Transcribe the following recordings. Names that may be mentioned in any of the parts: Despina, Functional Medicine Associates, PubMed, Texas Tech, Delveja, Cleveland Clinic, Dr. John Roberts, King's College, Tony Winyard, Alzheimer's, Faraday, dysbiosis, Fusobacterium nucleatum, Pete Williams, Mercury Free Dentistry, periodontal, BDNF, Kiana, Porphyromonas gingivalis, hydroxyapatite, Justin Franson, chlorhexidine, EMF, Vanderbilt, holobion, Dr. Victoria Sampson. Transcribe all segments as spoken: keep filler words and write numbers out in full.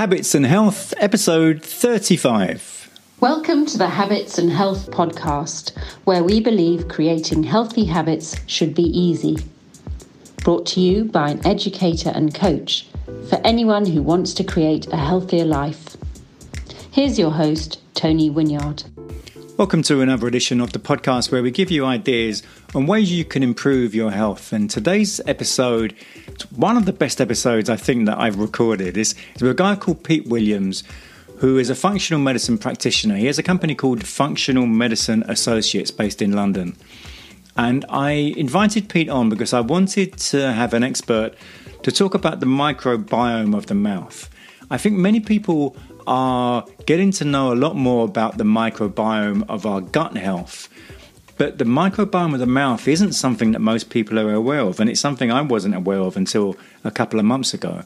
Habits and Health, episode thirty-five. Welcome to the Habits and Health podcast, where we believe creating healthy habits should be easy. Brought to you by an educator and coach for anyone who wants to create a healthier life. Here's your host, Tony Winyard. Welcome to another edition of the podcast where we give you ideas on ways you can improve your health. And today's episode, one of the best episodes I think that I've recorded, is with a guy called Pete Williams, who is a functional medicine practitioner. He has a company called Functional Medicine Associates based in London. And I invited Pete on because I wanted to have an expert to talk about the microbiome of the mouth. I think many people are getting to know a lot more about the microbiome of our gut health, but the microbiome of the mouth isn't something that most people are aware of, and it's something I wasn't aware of until a couple of months ago.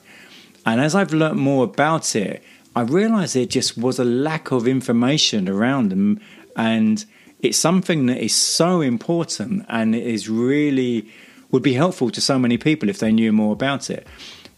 And as I've learned more about it, I realised there just was a lack of information around them, and it's something that is so important, and it is really would be helpful to so many people if they knew more about it.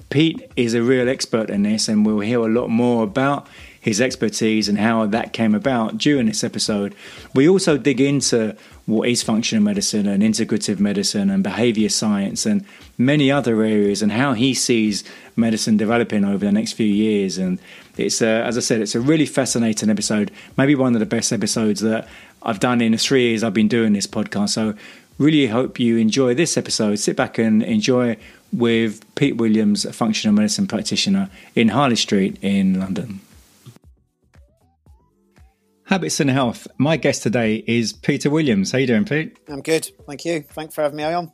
Pete is a real expert in this, and we'll hear a lot more about his expertise and how that came about during this episode. We also dig into what is functional medicine and integrative medicine and behaviour science and many other areas, and how he sees medicine developing over the next few years. And it's, a, as I said, it's a really fascinating episode, maybe one of the best episodes that I've done in the three years I've been doing this podcast. So really hope you enjoy this episode. Sit back and enjoy with Pete Williams, a functional medicine practitioner in Harley Street in London. Habits and Health. My guest today is Peter Williams. How you doing, Pete? I'm good, thank you. Thanks for having me on.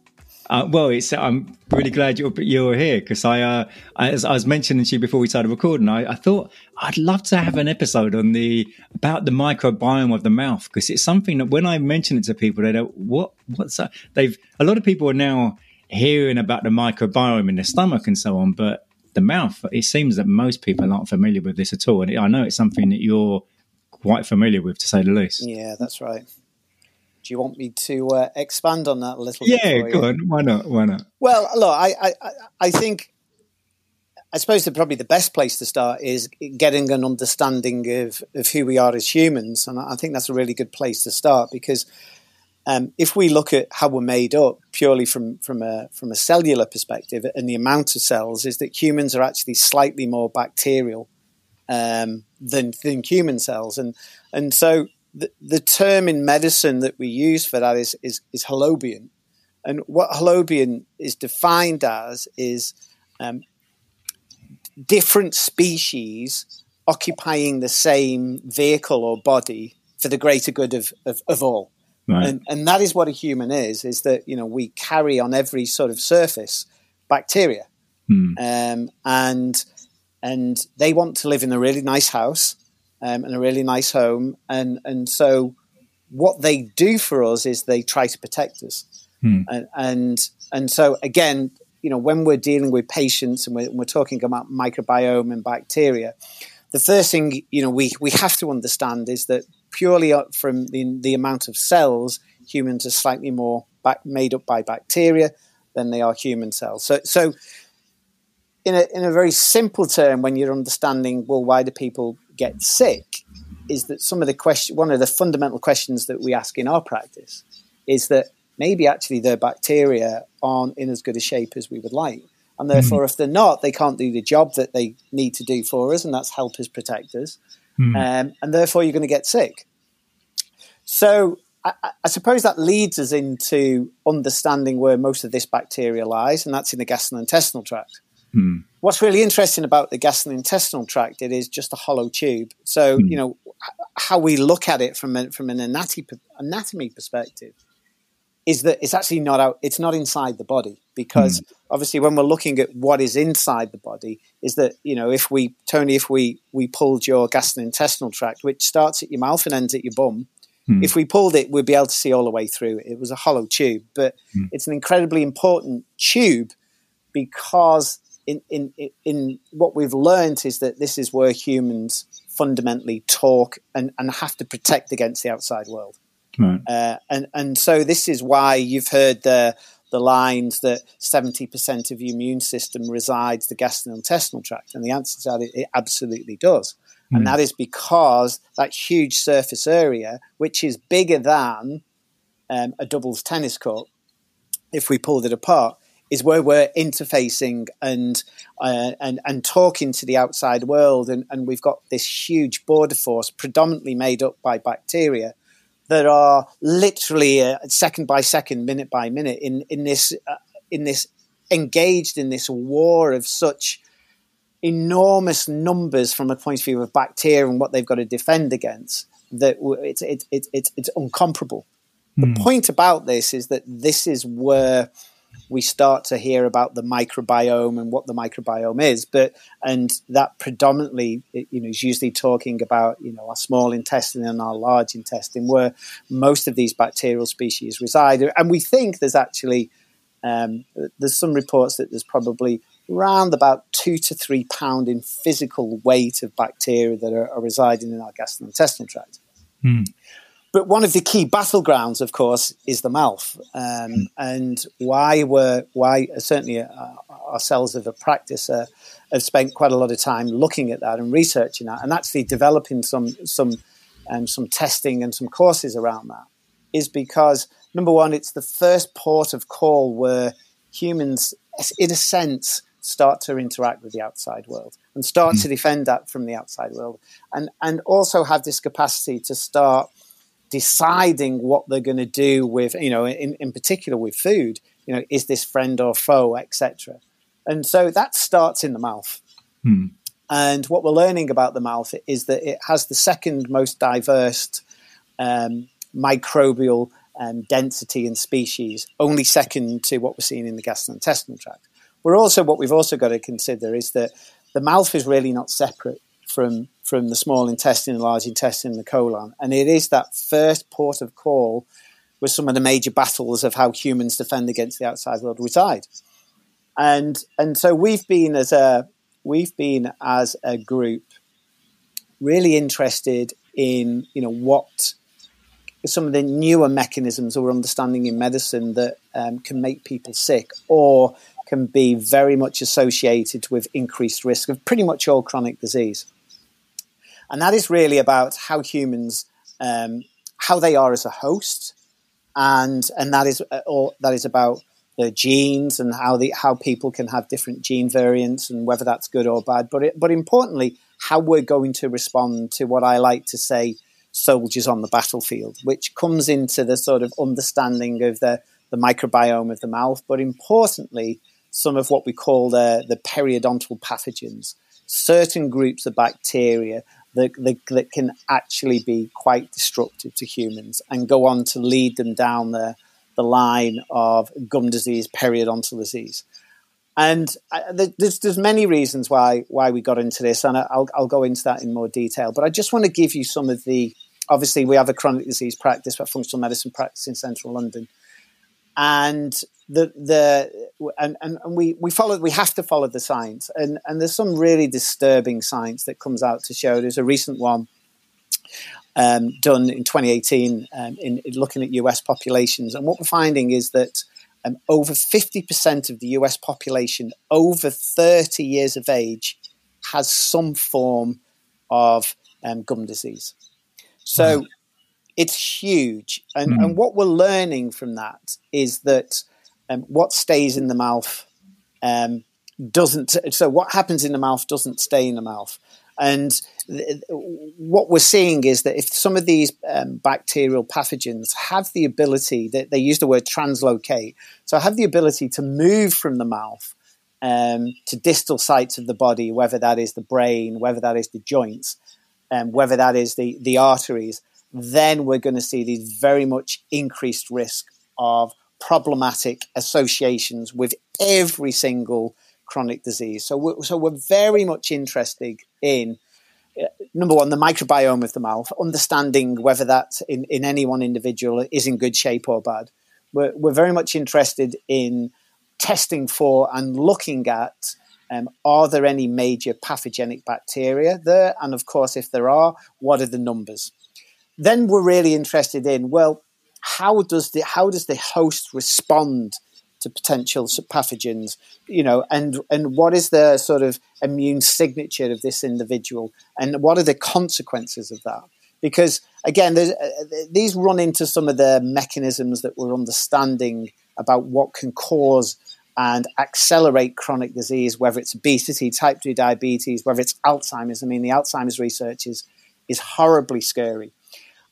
Uh, well, it's, I'm really glad you're you're here, because I, uh, as I was mentioning to you before we started recording, I, I thought I'd love to have an episode on the about the microbiome of the mouth, because it's something that when I mention it to people, they don't what what's that? They've a lot of people are now hearing about the microbiome in the stomach and so on, but the mouth, it seems that most people aren't familiar with this at all. And I know it's something that you're quite familiar with, to say the least. Yeah, that's right. Do you want me to uh, expand on that a little bit? Yeah, go on. Why not? Why not? Well, look, I, I, I think, I suppose that probably the best place to start is getting an understanding of, of who we are as humans. And I think that's a really good place to start, because Um, if we look at how we're made up purely from, from, a, from a cellular perspective and the amount of cells, is that humans are actually slightly more bacterial um, than, than human cells. And and so the, the term in medicine that we use for that is, is, is holobion. And what holobion is defined as is um, different species occupying the same vehicle or body for the greater good of, of, of all. Right. And, and that is what a human is, is that, you know, we carry on every sort of surface bacteria. Hmm. Um, and and they want to live in a really nice house um, and a really nice home. And, and so what they do for us is they try to protect us. Hmm. And, and and so, again, you know, when we're dealing with patients and we're, we're talking about microbiome and bacteria, the first thing, you know, we, we have to understand is that purely up from the, the amount of cells, humans are slightly more back, made up by bacteria than they are human cells. So, so in a in a very simple term, when you're understanding, well, why do people get sick? Is that some of the question? One of the fundamental questions that we ask in our practice is that maybe actually their bacteria aren't in as good a shape as we would like, and therefore, mm-hmm. if they're not, they can't do the job that they need to do for us, and that's help us protect us. Mm. Um, and therefore you're going to get sick. So I, I suppose that leads us into understanding where most of this bacteria lies, and that's in the gastrointestinal tract. Mm. What's really interesting about the gastrointestinal tract, it is just a hollow tube. So, mm. you know, how we look at it from, a, from an anatomy, anatomy perspective is that it's actually not out, it's not inside the body, because mm. obviously when we're looking at what is inside the body is that, you know, if we, Tony, if we, we pulled your gastrointestinal tract, which starts at your mouth and ends at your bum, mm. if we pulled it, we'd be able to see all the way through. It was a hollow tube, but mm. it's an incredibly important tube, because in, in, in what we've learned is that this is where humans fundamentally talk and, and have to protect against the outside world. Right. Uh, and and so this is why you've heard the the lines that seventy percent of your immune system resides the gastrointestinal tract? And the answer to that is it absolutely does. Mm. And that is because that huge surface area, which is bigger than um, a doubles tennis court, if we pulled it apart, is where we're interfacing and uh, and and talking to the outside world, and, and we've got this huge border force predominantly made up by bacteria that are literally uh, second by second, minute by minute, in in this uh, in this engaged in this war of such enormous numbers from a point of view of bacteria and what they've got to defend against, that it's it's it's it's, it's incomparable. Mm. The point about this is that this is where we start to hear about the microbiome and what the microbiome is, but and that predominantly, you know, is usually talking about, you know, our small intestine and our large intestine, where most of these bacterial species reside. And we think there's actually um, there's some reports that there's probably around about two to three pound in physical weight of bacteria that are, are residing in our gastrointestinal tract. Mm. But one of the key battlegrounds, of course, is the mouth, um, and why we're why certainly uh, ourselves as a practice uh, have spent quite a lot of time looking at that and researching that, and actually developing some some um, some testing and some courses around that, is because number one, it's the first port of call where humans, in a sense, start to interact with the outside world and start mm. to defend that from the outside world, and and also have this capacity to start deciding what they're going to do with, you know, in, in particular with food, you know, is this friend or foe, et cetera. And so that starts in the mouth. Hmm. And what we're learning about the mouth is that it has the second most diverse um, microbial um, density and species, only second to what we're seeing in the gastrointestinal tract. We're also, what we've also got to consider is that the mouth is really not separate from from the small intestine, large intestine, and the colon. And it is that first port of call where some of the major battles of how humans defend against the outside world reside. And and so we've been as a we've been as a group really interested in, you know, what some of the newer mechanisms that we're understanding in medicine that um, can make people sick or can be very much associated with increased risk of pretty much all chronic disease. And that is really about how humans, um, how they are as a host, and and that is all. That is about the genes and how the how people can have different gene variants and whether that's good or bad. But it, but importantly, how we're going to respond to what I like to say, soldiers on the battlefield, which comes into the sort of understanding of the the microbiome of the mouth. But importantly, some of what we call the the periodontal pathogens, certain groups of bacteria That, that, that can actually be quite destructive to humans and go on to lead them down the, the line of gum disease, periodontal disease. And I, there's, there's many reasons why why we got into this, and I'll, I'll go into that in more detail. But I just want to give you some of the, obviously we have a chronic disease practice, but functional medicine practice in central London. And the the and, and we we follow we have to follow the science, and and there's some really disturbing science that comes out to show. There's a recent one um, done in twenty eighteen um, in, in looking at U S populations, and what we're finding is that um, over fifty percent of the U S population over thirty years of age has some form of um, gum disease. So. Wow. It's huge. And, mm. and what we're learning from that is that um, what stays in the mouth um, doesn't. So what happens in the mouth doesn't stay in the mouth. And th- what we're seeing is that if some of these um, bacterial pathogens have the ability, that they, they use the word translocate, so have the ability to move from the mouth um, to distal sites of the body, whether that is the brain, whether that is the joints, um, whether that is the, the arteries, then we're going to see these very much increased risk of problematic associations with every single chronic disease. So we're, so we're very much interested in, uh, number one, the microbiome of the mouth, understanding whether that in, in any one individual is in good shape or bad. We're, we're very much interested in testing for and looking at Um, are there any major pathogenic bacteria there? And of course, if there are, what are the numbers? Then we're really interested in, well, how does the how does the host respond to potential pathogens, you know, and, and what is the sort of immune signature of this individual, and what are the consequences of that? Because, again, uh, these run into some of the mechanisms that we're understanding about what can cause and accelerate chronic disease, whether it's obesity, type two diabetes, whether it's Alzheimer's. I mean, the Alzheimer's research is, is horribly scary.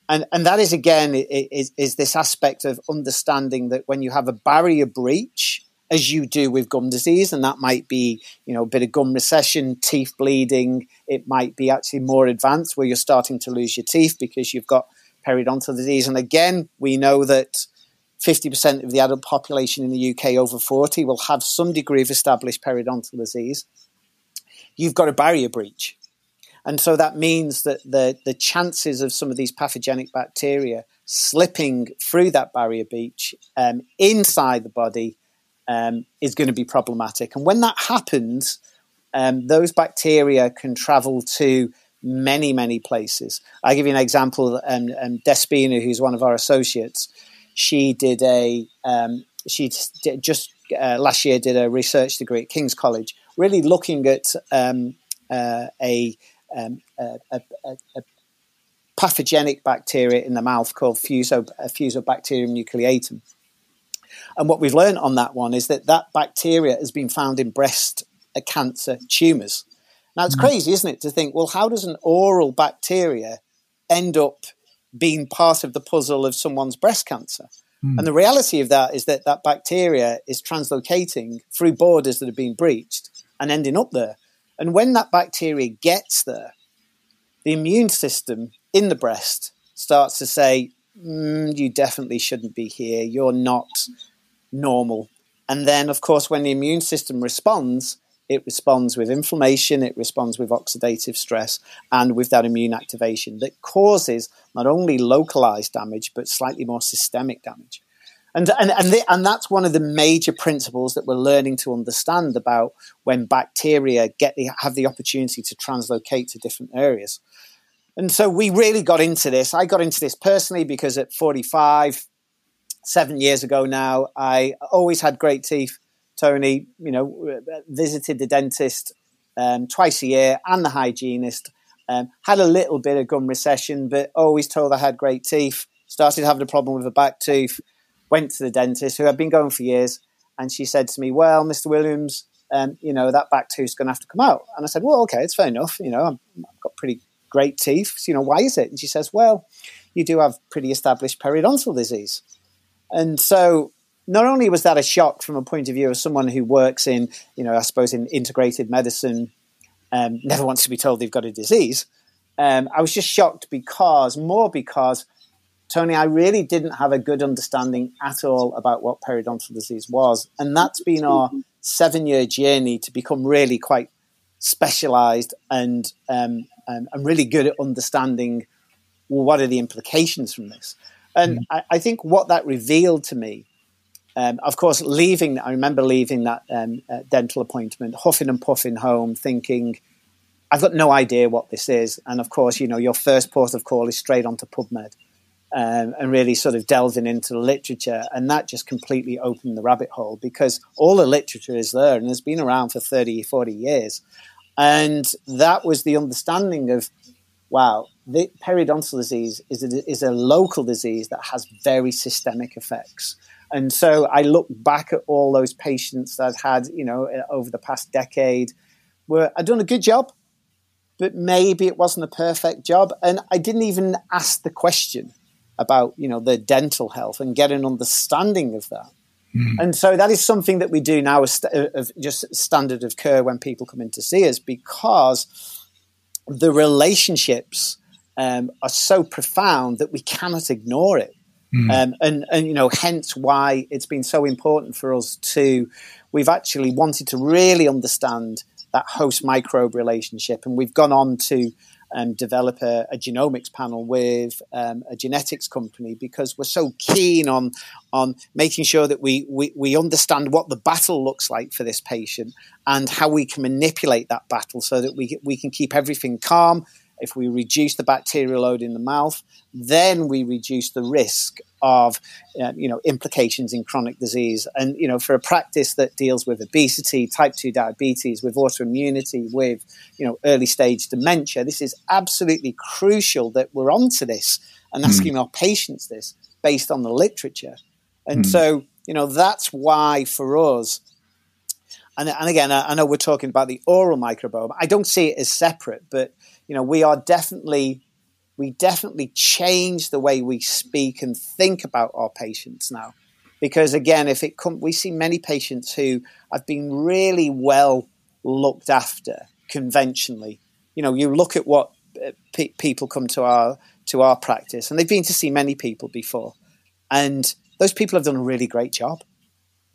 And and that is, again, is, is this aspect of understanding that when you have a barrier breach, as you do with gum disease, and that might be, you know, a bit of gum recession, teeth bleeding, it might be actually more advanced where you're starting to lose your teeth because you've got periodontal disease. And again, we know that fifty percent of the adult population in the U K over forty will have some degree of established periodontal disease. You've got a barrier breach. And so that means that the, the chances of some of these pathogenic bacteria slipping through that barrier breach um, inside the body um, is going to be problematic. And when that happens, um, those bacteria can travel to many, many places. I'll give you an example. Um, um, Despina, who's one of our associates, she did a um, she did just uh, last year did a research degree at King's College, really looking at um, uh, a Um, a, a, a pathogenic bacteria in the mouth called Fuso, Fusobacterium nucleatum. And what we've learned on that one is that that bacteria has been found in breast cancer tumours. Now, it's mm-hmm. crazy, isn't it, to think, well, how does an oral bacteria end up being part of the puzzle of someone's breast cancer? Mm. And the reality of that is that that bacteria is translocating through borders that have been breached and ending up there. And when that bacteria gets there, the immune system in the breast starts to say, mm, you definitely shouldn't be here. You're not normal. And then, of course, when the immune system responds, it responds with inflammation, it responds with oxidative stress, and with that immune activation that causes not only localized damage, but slightly more systemic damage. And and and, the, and that's one of the major principles that we're learning to understand about when bacteria get the, have the opportunity to translocate to different areas. And so we really got into this. I got into this personally because at forty-five, seven years ago now, I always had great teeth. Tony, you know, visited the dentist um, twice a year and the hygienist. Um, had a little bit of gum recession, but always told I had great teeth. Started having a problem with a back tooth. Went to the dentist, who had been going for years, and she said to me, well, Mister Williams, um, you know, that back tooth's going to have to come out. And I said, well, okay, it's fair enough. You know, I'm, I've got pretty great teeth. So, you know, why is it? And she says, well, you do have pretty established periodontal disease. And so not only was that a shock from a point of view of someone who works in, you know, I suppose in integrated medicine, um, never wants to be told they've got a disease. Um, I was just shocked because, more because, Tony, I really didn't have a good understanding at all about what periodontal disease was. And that's been our seven-year journey to become really quite specialized and, um, and, and really good at understanding, well, what are the implications from this? And mm. I, I think what that revealed to me, um, of course, leaving, I remember leaving that um, uh, dental appointment, huffing and puffing home, thinking, I've got no idea what this is. And of course, you know, your first port of call is straight onto PubMed. Um, and really sort of delving into the literature. And that just completely opened the rabbit hole because all the literature is there and has been around for thirty, forty years. And that was the understanding of, wow, the periodontal disease is a, is a local disease that has very systemic effects. And so I look back at all those patients that I've had, you know, over the past decade where I've done a good job, but maybe it wasn't a perfect job. And I didn't even ask the question about, you know, the dental health and get an understanding of that. Mm. And so that is something that we do now as of just standard of care when people come in to see us, because the relationships um, are so profound that we cannot ignore it. Mm. Um, and, and, you know, hence why it's been so important for us to, we've actually wanted to really understand that host microbe relationship. And we've gone on to Um, develop a, a genomics panel with um, a genetics company because we're so keen on on making sure that we, we we understand what the battle looks like for this patient and how we can manipulate that battle so that we we can keep everything calm. If we reduce the bacterial load in the mouth, then we reduce the risk of uh, you know, implications in chronic disease. And, you know, for a practice that deals with obesity, type two diabetes, with autoimmunity, with, you know, early stage dementia, this is absolutely crucial that we're onto this and asking mm. our patients this based on the literature. And mm. so, you know, that's why for us, and, and again, I, I know we're talking about the oral microbiome. I don't see it as separate, but, you know, we are definitely... We definitely change the way we speak and think about our patients now, because again, if it come, we see many patients who have been really well looked after conventionally. You know, you look at what uh, pe- people come to our to our practice, and they've been to see many people before, and those people have done a really great job,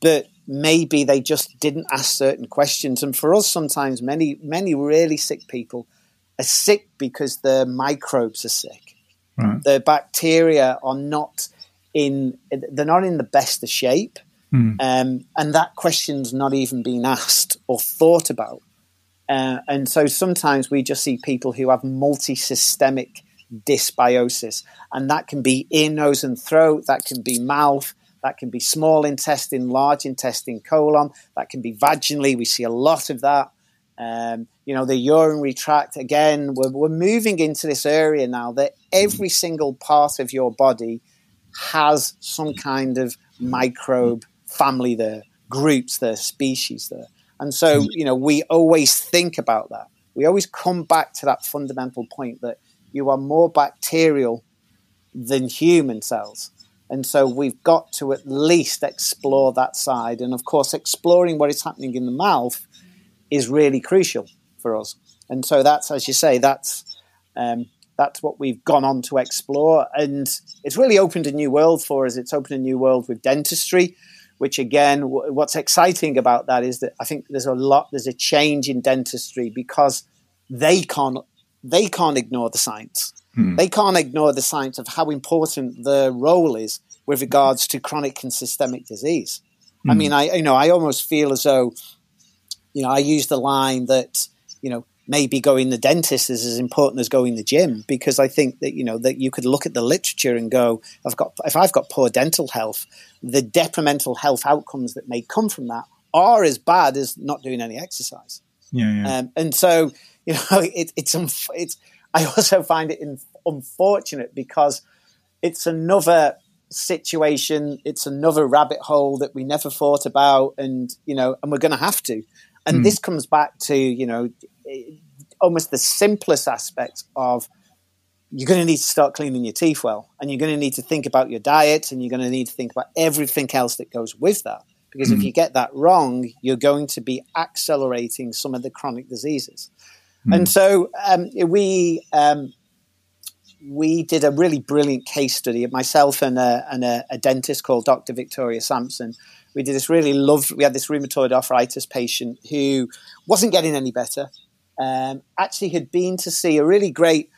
but maybe they just didn't ask certain questions. And for us, sometimes many many really sick people are sick because their microbes are sick. Right. Their bacteria are not in, they're not in the best of shape. Mm. Um, and that question's not even been asked or thought about. Uh, and so sometimes we just see people who have multisystemic dysbiosis, and that can be ear, nose and throat, that can be mouth, that can be small intestine, large intestine, colon, that can be vaginally. We see a lot of that. Um, you know, the urinary tract, again, we're, we're moving into this area now that every single part of your body has some kind of microbe family there, groups there, species there. And so, you know, we always think about that. We always come back to that fundamental point that you are more bacterial than human cells. And so we've got to at least explore that side. And, of course, exploring what is happening in the mouth is really crucial for us. And so that's, as you say, that's um, that's what we've gone on to explore. And it's really opened a new world for us. It's opened a new world with dentistry, which again, w- what's exciting about that is that I think there's a lot, there's a change in dentistry because they can't, they can't ignore the science. Hmm. They can't ignore the science of how important their role is with regards to chronic and systemic disease. Hmm. I mean, I you know, I almost feel as though, you know, I use the line that, you know, maybe going to the dentist is as important as going to the gym, because I think that, you know, that you could look at the literature and go, I've got, if I've got poor dental health, the detrimental health outcomes that may come from that are as bad as not doing any exercise. Yeah, yeah. Um, and so, you know, it, it's, it's, I also find it in, unfortunate because it's another situation, it's another rabbit hole that we never thought about, and, you know, and we're going to have to. And mm. this comes back to, you know, almost the simplest aspects of you're going to need to start cleaning your teeth well, and you're going to need to think about your diet, and you're going to need to think about everything else that goes with that. Because mm. if you get that wrong, you're going to be accelerating some of the chronic diseases. Mm. And so um, we um, we did a really brilliant case study, myself and a, and a, a dentist called Doctor Victoria Sampson. We did this really love. We had this rheumatoid arthritis patient who wasn't getting any better. Um, actually, had been to see a really great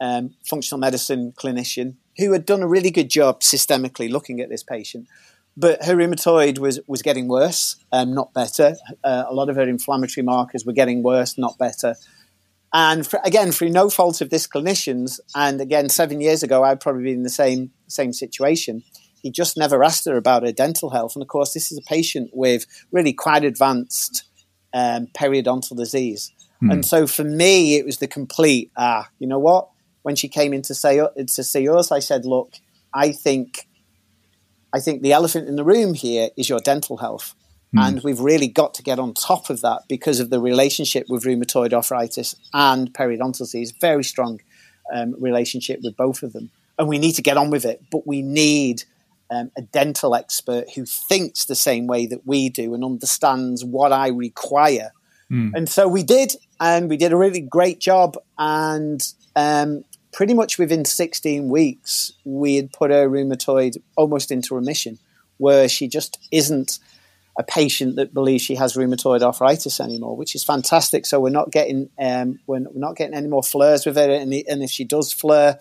um, functional medicine clinician who had done a really good job systemically looking at this patient, but her rheumatoid was was getting worse, um, not better. Uh, a lot of her inflammatory markers were getting worse, not better. And for, again, through no fault of this clinician's, and again, seven years ago, I'd probably been in the same same situation. He just never asked her about her dental health. And, of course, this is a patient with really quite advanced um, periodontal disease. Mm. And so for me, it was the complete, ah, you know what? When she came in to, say, to see us, I said, look, I think I think the elephant in the room here is your dental health. Mm. And we've really got to get on top of that because of the relationship with rheumatoid arthritis and periodontal disease, very strong um, relationship with both of them. And we need to get on with it, but we need Um, a dental expert who thinks the same way that we do and understands what I require. Mm. And so we did, and we did a really great job. And um, pretty much within sixteen weeks, we had put her rheumatoid almost into remission, where she just isn't a patient that believes she has rheumatoid arthritis anymore, which is fantastic. So we're not getting um, we're not getting any more flares with her. And, and if she does flare,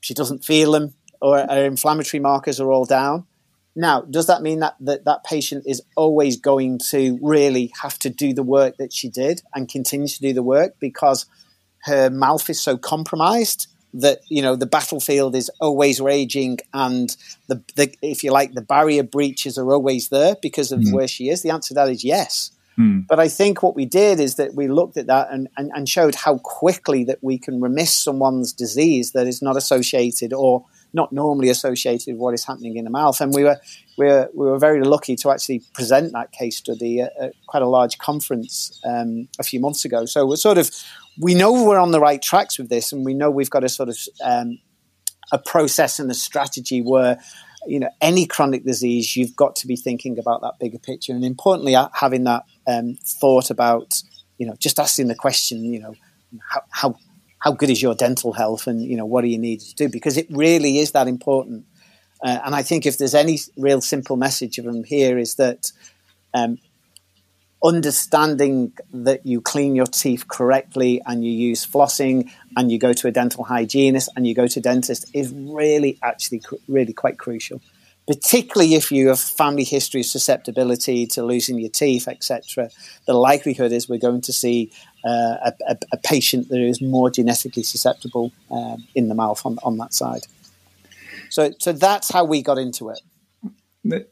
she doesn't feel them, or our inflammatory markers are all down. Now, does that mean that, that that patient is always going to really have to do the work that she did and continue to do the work because her mouth is so compromised? that, you know, the battlefield is always raging, and the, the if you like, the barrier breaches are always there because of mm. where she is? The answer to that is yes. Mm. But I think what we did is that we looked at that and, and, and showed how quickly that we can remiss someone's disease that is not associated or not normally associated with what is happening in the mouth. And we were we were, we were very lucky to actually present that case study at, at quite a large conference um, a few months ago. So we're sort of, we know we're on the right tracks with this, and we know we've got a sort of um, a process and a strategy where, you know, any chronic disease, you've got to be thinking about that bigger picture. And importantly, having that um, thought about, you know, just asking the question, you know, how, how How good is your dental health, and, you know, what do you need to do? Because it really is that important. Uh, and I think if there's any real simple message from here is that um, understanding that you clean your teeth correctly and you use flossing and you go to a dental hygienist and you go to a dentist is really actually cr- really quite crucial, particularly if you have family history of susceptibility to losing your teeth, et cetera. The likelihood is we're going to see Uh, a, a patient that is more genetically susceptible uh, in the mouth on, on that side. So, so that's how we got into it.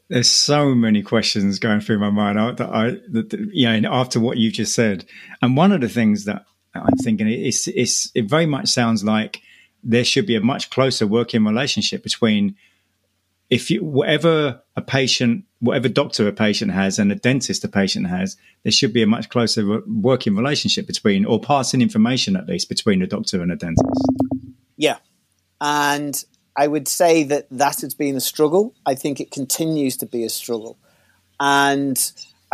There's so many questions going through my mind. I, that I, that, you know, and after what you just said, and one of the things that I'm thinking is, it's, it very much sounds like there should be a much closer working relationship between if you, whatever a patient, whatever doctor a patient has and a dentist a patient has, there should be a much closer working relationship between, or passing information at least, between a doctor and a dentist. Yeah. And I would say that that has been a struggle. I think it continues to be a struggle. And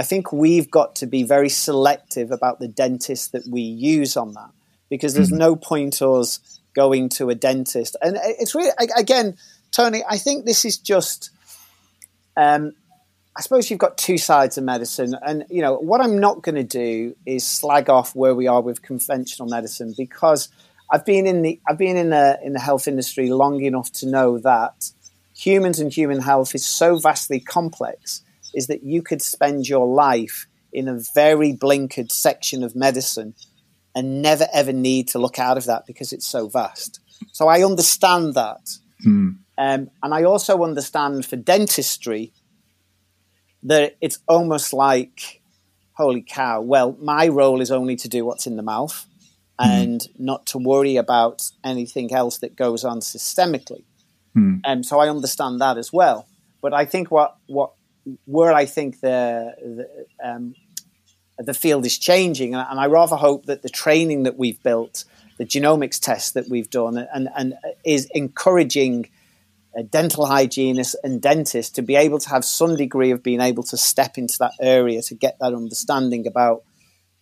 I think we've got to be very selective about the dentist that we use on that, because there's mm-hmm. no point us going to a dentist. And it's really, again, Tony, I think this is just, um, I suppose you've got two sides of medicine. And, you know, what I'm not going to do is slag off where we are with conventional medicine, because I've been in the I've been in the, in the health industry long enough to know that humans and human health is so vastly complex, is that you could spend your life in a very blinkered section of medicine and never, ever need to look out of that because it's so vast. So I understand that. Mm. Um, and I also understand for dentistry that it's almost like, holy cow, well, my role is only to do what's in the mouth mm. and not to worry about anything else that goes on systemically. Mm. Um, so I understand that as well. But I think what, what where I think the, the, um, the field is changing, and I rather hope that the training that we've built, the genomics test that we've done, and, and is encouraging Uh, dental hygienists and dentists to be able to have some degree of being able to step into that area to get that understanding about,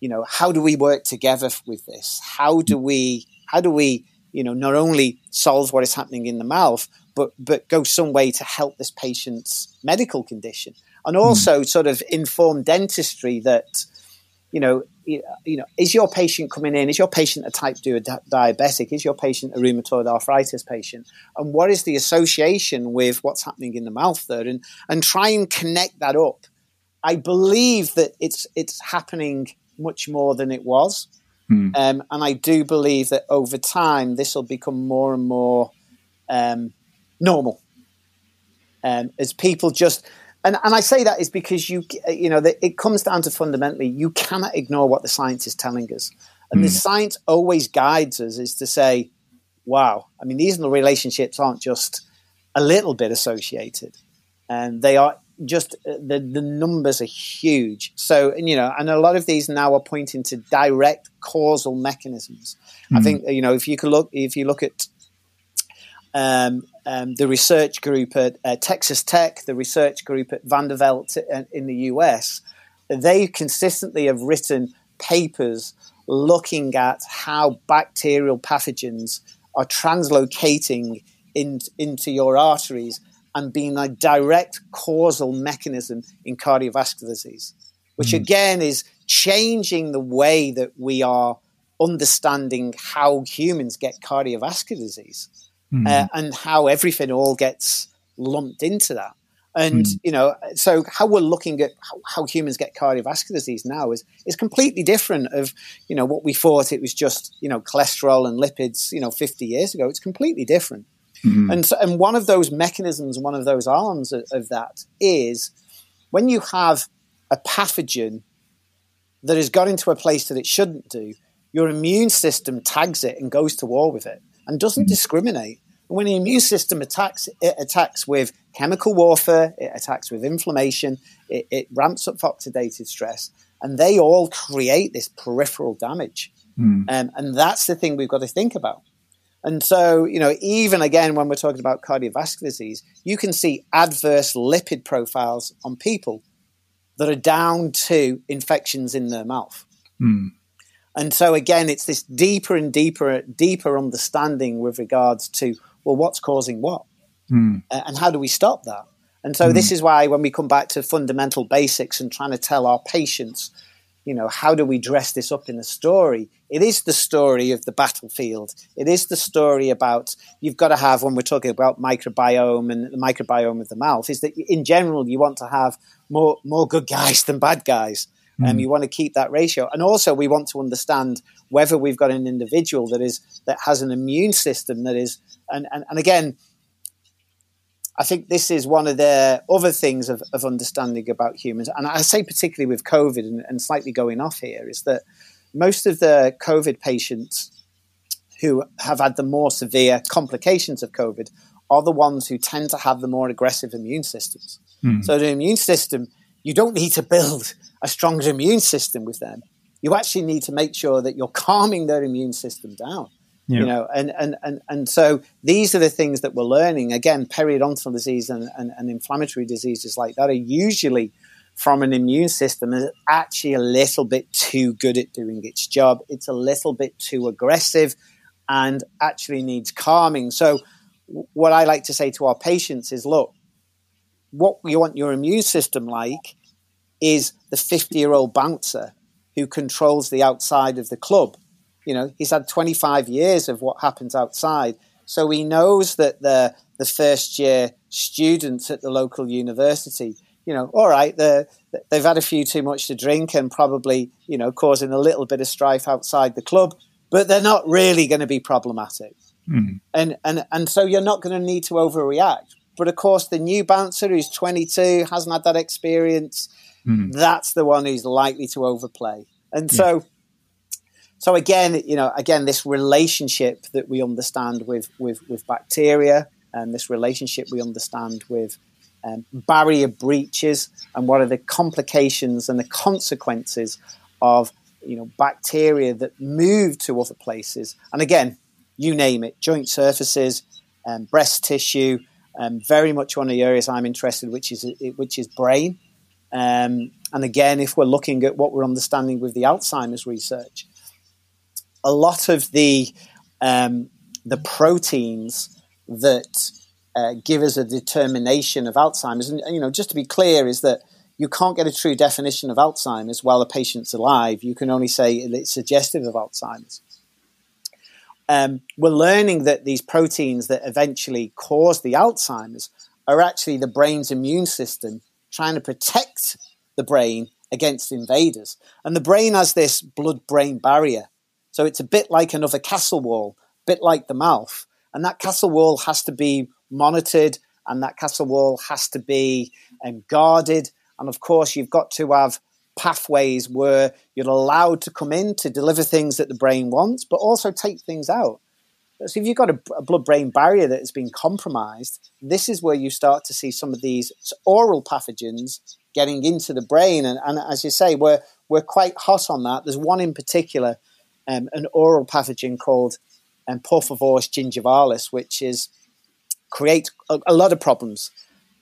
you know, how do we work together with this? How do we, how do we, you know, not only solve what is happening in the mouth, but, but go some way to help this patient's medical condition, and also mm. sort of inform dentistry that, you know, you, you know, is your patient coming in? Is your patient a type two di- diabetic? Is your patient a rheumatoid arthritis patient? And what is the association with what's happening in the mouth there? And and try and connect that up. I believe that it's it's happening much more than it was, hmm. um, and I do believe that over time this will become more and more um, normal um, as people just. And, and I say that is because, you you know, it comes down to fundamentally, you cannot ignore what the science is telling us. And mm. the science always guides us is to say, wow, I mean, these relationships aren't just a little bit associated. And they are just, the, the numbers are huge. So, and, you know, and a lot of these now are pointing to direct causal mechanisms. Mm. I think, you know, if you could look, if you look at, um, Um, the research group at uh, Texas Tech, the research group at Vanderbilt in the U S, they consistently have written papers looking at how bacterial pathogens are translocating in, into your arteries and being a direct causal mechanism in cardiovascular disease, which mm. again is changing the way that we are understanding how humans get cardiovascular disease. Mm-hmm. Uh, and how everything all gets lumped into that. And, mm. you know, so how we're looking at how, how humans get cardiovascular disease now is, is completely different of, you know, what we thought it was just, you know, cholesterol and lipids, you know, fifty years ago. It's completely different. Mm-hmm. And so, and one of those mechanisms, one of those arms of, of that is when you have a pathogen that has got into a place that it shouldn't do, your immune system tags it and goes to war with it and doesn't mm-hmm. discriminate. And when the immune system attacks, it attacks with chemical warfare, it attacks with inflammation, it, it ramps up oxidative stress, and they all create this peripheral damage. Mm. Um, and that's the thing we've got to think about. And so, you know, even again, when we're talking about cardiovascular disease, you can see adverse lipid profiles on people that are down to infections in their mouth. Mm. And so, again, it's this deeper and deeper, deeper understanding with regards to, well, what's causing what? Mm. Uh, and how do we stop that? And so mm. this is why when we come back to fundamental basics and trying to tell our patients, you know, how do we dress this up in a story? It is the story of the battlefield. It is the story about, you've got to have, when we're talking about microbiome and the microbiome of the mouth, is that in general, you want to have more, more good guys than bad guys. And um, you want to keep that ratio. And also we want to understand whether we've got an individual that is that has an immune system that is, and, and, and again, I think this is one of the other things of, of understanding about humans. And I say particularly with COVID and, and slightly going off here is that most of the COVID patients who have had the more severe complications of COVID are the ones who tend to have the more aggressive immune systems. Mm. So the immune system, you don't need to build a stronger immune system with them. You actually need to make sure that you're calming their immune system down. Yeah. You know, and, and, and, and so these are the things that we're learning. Again, periodontal disease and, and, and inflammatory diseases like that are usually from an immune system that's actually a little bit too good at doing its job. It's a little bit too aggressive and actually needs calming. So what I like to say to our patients is, look, what you want your immune system like is the fifty-year-old bouncer who controls the outside of the club. You know, he's had twenty-five years of what happens outside. So he knows that the the first-year students at the local university, you know, all right, they're, they've had a few too much to drink and probably, you know, causing a little bit of strife outside the club, but they're not really going to be problematic. Mm-hmm. And, and, and so you're not going to need to overreact. But, of course, the new bouncer who's twenty-two, hasn't had that experience, mm-hmm. that's the one who's likely to overplay. And yeah. so, so again, you know, again, this relationship that we understand with, with, with bacteria and this relationship we understand with um, barrier breaches and what are the complications and the consequences of, you know, bacteria that move to other places. And, again, you name it, joint surfaces, um, breast tissue, Um, very much one of the areas I'm interested, which is which is brain. Um, and again, if we're looking at what we're understanding with the Alzheimer's research, a lot of the um, the proteins that uh, give us a determination of Alzheimer's, and you know, just to be clear, is that you can't get a true definition of Alzheimer's while a patient's alive. You can only say it's suggestive of Alzheimer's. Um, we're learning that these proteins that eventually cause the Alzheimer's are actually the brain's immune system trying to protect the brain against invaders. And the brain has this blood-brain barrier. So it's a bit like another castle wall, a bit like the mouth. And that castle wall has to be monitored and that castle wall has to be um, guarded. And, of course, you've got to have pathways where you're allowed to come in to deliver things that the brain wants, but also take things out. So if you've got a, a blood-brain barrier that has been compromised, this is where you start to see some of these oral pathogens getting into the brain. And, and as you say, we're, we're quite hot on that. There's one in particular, um, an oral pathogen called um, Porphyromonas gingivalis, which is create a, a lot of problems,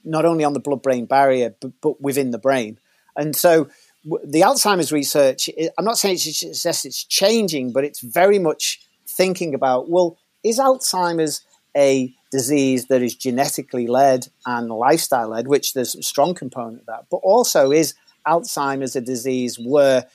not only on the blood-brain barrier, but, but within the brain. And so the Alzheimer's research, I'm not saying it's, it's changing, but it's very much thinking about, well, is Alzheimer's a disease that is genetically led and lifestyle led, which there's a strong component of that, but also is Alzheimer's a disease where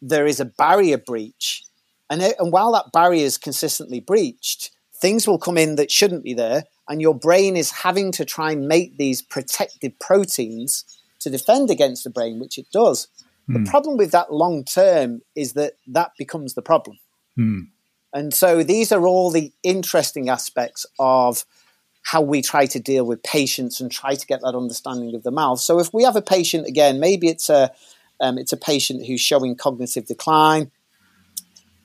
there is a barrier breach? And, it, and while that barrier is consistently breached, things will come in that shouldn't be there and your brain is having to try and make these protective proteins to defend against the brain, which it does. Mm. The problem with that long term is that that becomes the problem. Mm. And so these are all the interesting aspects of how we try to deal with patients and try to get that understanding of the mouth. So if we have a patient, again, maybe it's a um, it's a patient who's showing cognitive decline,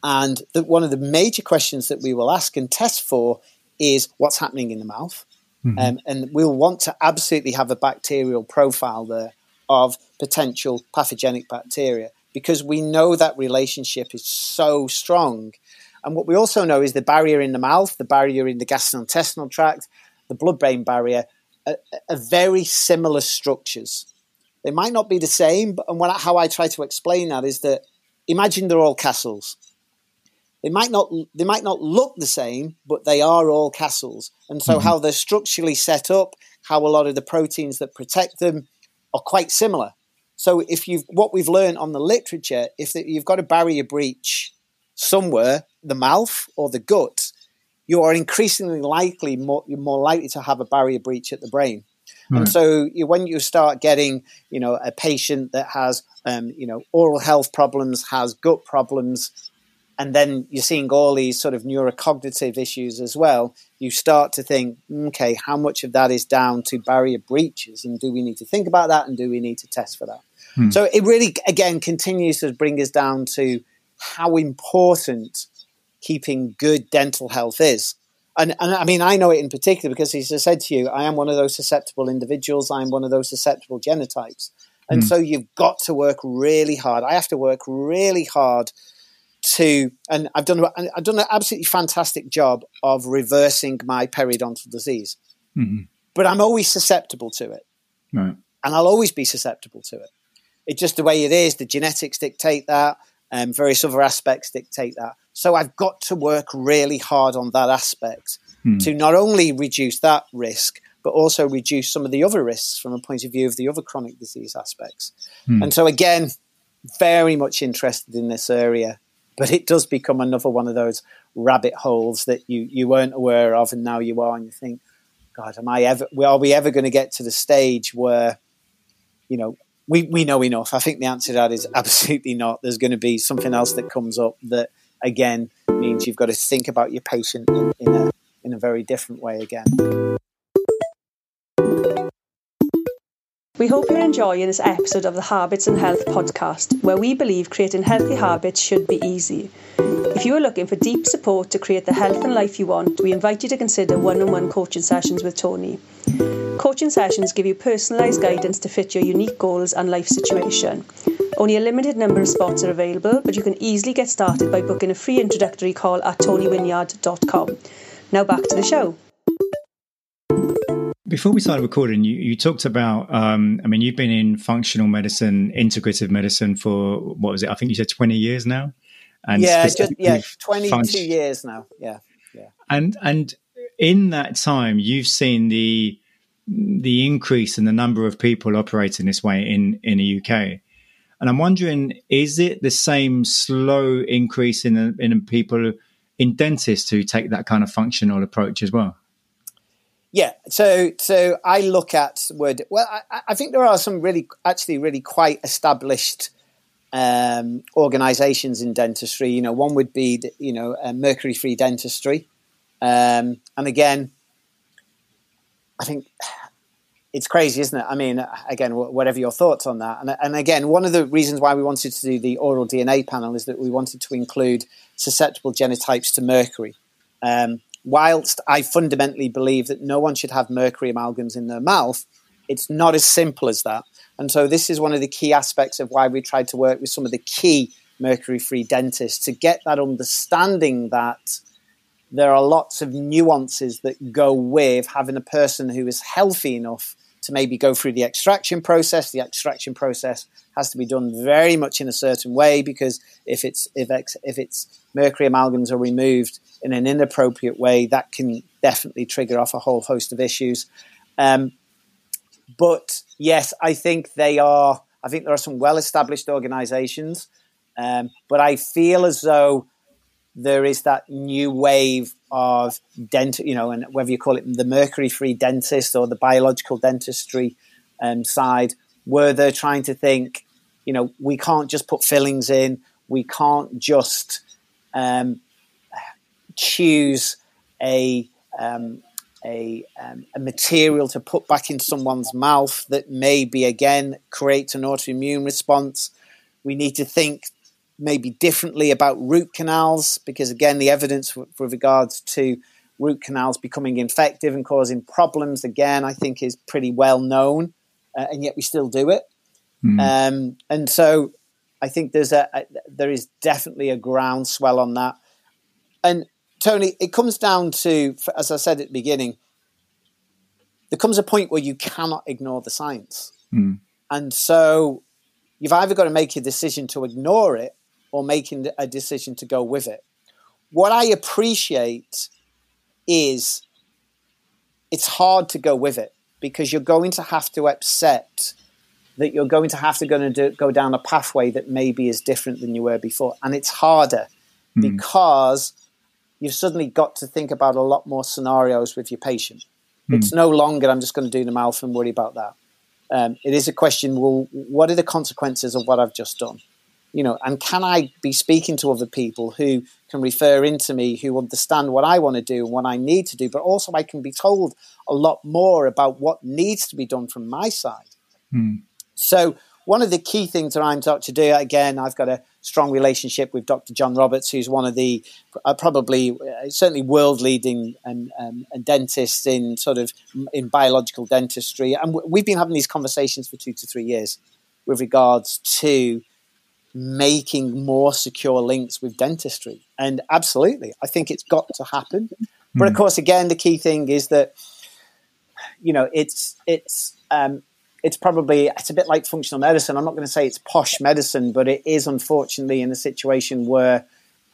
and the, one of the major questions that we will ask and test for is what's happening in the mouth. Mm-hmm. Um, and we'll want to absolutely have a bacterial profile there of potential pathogenic bacteria, because we know that relationship is so strong. And what we also know is the barrier in the mouth, the barrier in the gastrointestinal tract, the blood-brain barrier, are, are very similar structures. They might not be the same, but and what, how I try to explain that is that imagine they're all castles. They might not they might not look the same, but they are all castles. And so mm-hmm. how they're structurally set up, how a lot of the proteins that protect them are quite similar. So if you've what we've learned on the literature, if the, you've got a barrier breach somewhere, the mouth or the gut, you are increasingly likely more, you're more likely to have a barrier breach at the brain. Mm-hmm. And so you, when you start getting, you know, a patient that has, um, you know, oral health problems, has gut problems, and then you're seeing all these sort of neurocognitive issues as well, you start to think, okay, how much of that is down to barrier breaches? And do we need to think about that? And do we need to test for that? Hmm. So it really, again, continues to bring us down to how important keeping good dental health is. And, and I mean, I know it in particular because, as I said to you, I am one of those susceptible individuals. I'm one of those susceptible genotypes. And hmm. so you've got to work really hard. I have to work really hard to, and I've done I've done an absolutely fantastic job of reversing my periodontal disease, mm-hmm. but I'm always susceptible to it, right. and I'll always be susceptible to it. It's just the way it is. The genetics dictate that, and various other aspects dictate that. So I've got to work really hard on that aspect mm. to not only reduce that risk, but also reduce some of the other risks from a point of view of the other chronic disease aspects. Mm. And so again, very much interested in this area. But it does become another one of those rabbit holes that you, you weren't aware of, and now you are, and you think, God, am I ever? Are we ever going to get to the stage where, you know, we, we know enough? I think the answer to that is absolutely not. There's going to be something else that comes up that, again, means you've got to think about your patient in, in a in a very different way again. We hope you're enjoying this episode of the Habits and Health podcast, where we believe creating healthy habits should be easy. If you are looking for deep support to create the health and life you want, we invite you to consider one-on-one coaching sessions with Tony. Coaching sessions give you personalised guidance to fit your unique goals and life situation. Only a limited number of spots are available, but you can easily get started by booking a free introductory call at tony winyard dot com. Now back to the show. Before we started recording, you, you talked about, um, I mean, you've been in functional medicine, integrative medicine for, what was it? I think you said twenty years now. And yeah, just, yeah, twenty-two fun- years now. Yeah, yeah. And and in that time, you've seen the the increase in the number of people operating this way in, in the U K. And I'm wondering, is it the same slow increase in in people, in dentists who take that kind of functional approach as well? Yeah, so so I look at word. Well, I, I think there are some really, actually, really quite established um, organisations in dentistry. You know, one would be the, you know uh, Mercury Free Dentistry, um, and again, I think it's crazy, isn't it? I mean, again, w- whatever your thoughts on that, and and again, one of the reasons why we wanted to do the oral D N A panel is that we wanted to include susceptible genotypes to mercury. Um, Whilst I fundamentally believe that no one should have mercury amalgams in their mouth, it's not as simple as that. And so this is one of the key aspects of why we tried to work with some of the key mercury-free dentists to get that understanding that there are lots of nuances that go with having a person who is healthy enough to maybe go through the extraction process. The extraction process has to be done very much in a certain way, because if it's if ex, if it's mercury amalgams are removed in an inappropriate way, that can definitely trigger off a whole host of issues. Um, but yes, I think they are. I think there are some well-established organisations, um, but I feel as though there is that new wave of dental, you know, and whether you call it the mercury free dentist or the biological dentistry um, side, where they're trying to think, you know, we can't just put fillings in, we can't just um, choose a um, a, um, a material to put back in someone's mouth that maybe again creates an autoimmune response. We need to think maybe differently about root canals, because again, the evidence with regards to root canals becoming infective and causing problems, again, I think is pretty well known, uh, and yet we still do it. Mm. Um, and so I think there's a, a, there is definitely a groundswell on that. And Tony, it comes down to, as I said at the beginning, there comes a point where you cannot ignore the science. Mm. And so you've either got to make a decision to ignore it or making a decision to go with it. What I appreciate is it's hard to go with it, because you're going to have to accept that you're going to have to go, to do, go down a pathway that maybe is different than you were before. And it's harder mm. because you've suddenly got to think about a lot more scenarios with your patient. Mm. It's no longer, I'm just going to do the mouth and worry about that. Um, it is a question, well, what are the consequences of what I've just done? You know, and can I be speaking to other people who can refer into me, who understand what I want to do and what I need to do, but also I can be told a lot more about what needs to be done from my side. Mm. So one of the key things that I'm taught to do, again, I've got a strong relationship with Doctor John Roberts, who's one of the uh, probably uh, certainly world-leading um, um, dentists in sort of in biological dentistry. And w- we've been having these conversations for two to three years with regards to making more secure links with dentistry. And absolutely, I think it's got to happen. Mm. But of course, again, the key thing is that, you know, it's it's um, it's probably, it's a bit like functional medicine. I'm not going to say it's posh medicine, but it is unfortunately in a situation where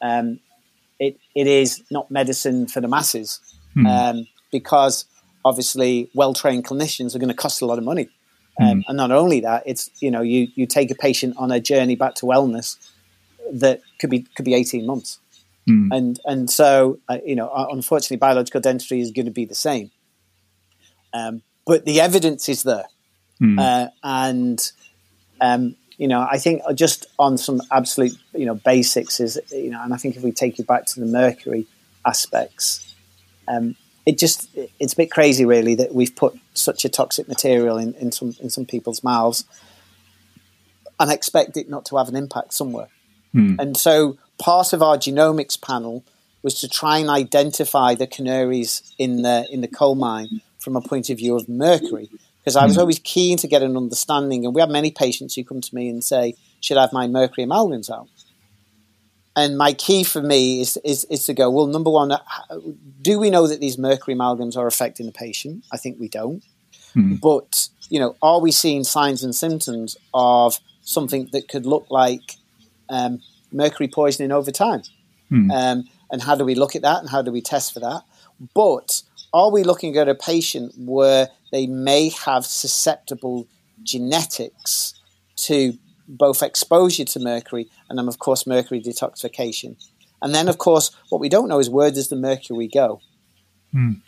um, it it is not medicine for the masses, mm. um, because obviously well-trained clinicians are going to cost a lot of money. Um, mm. And not only that, it's, you know, you, you take a patient on a journey back to wellness that could be could be eighteen months. Mm. And, and so, uh, you know, unfortunately biological dentistry is going to be the same. Um, but the evidence is there. Mm. Uh, and, um, you know, I think just on some absolute, you know, basics is, you know, and I think if we take it back to the mercury aspects, um, it just, it's a bit crazy really that we've put such a toxic material in, in some, in some people's mouths and expect it not to have an impact somewhere. Mm. And so part of our genomics panel was to try and identify the canaries in the, in the coal mine from a point of view of mercury. Because I was always keen to get an understanding, and we have many patients who come to me and say, "Should I have my mercury amalgams out?" And my key for me is is, is to go, well, number one, do we know that these mercury amalgams are affecting the patient? I think we don't, mm. but you know, are we seeing signs and symptoms of something that could look like um, mercury poisoning over time? Mm. Um, and how do we look at that? And how do we test for that? But are we looking at a patient where they may have susceptible genetics to both exposure to mercury and then, of course, mercury detoxification? And then, of course, what we don't know is where does the mercury go? Mm.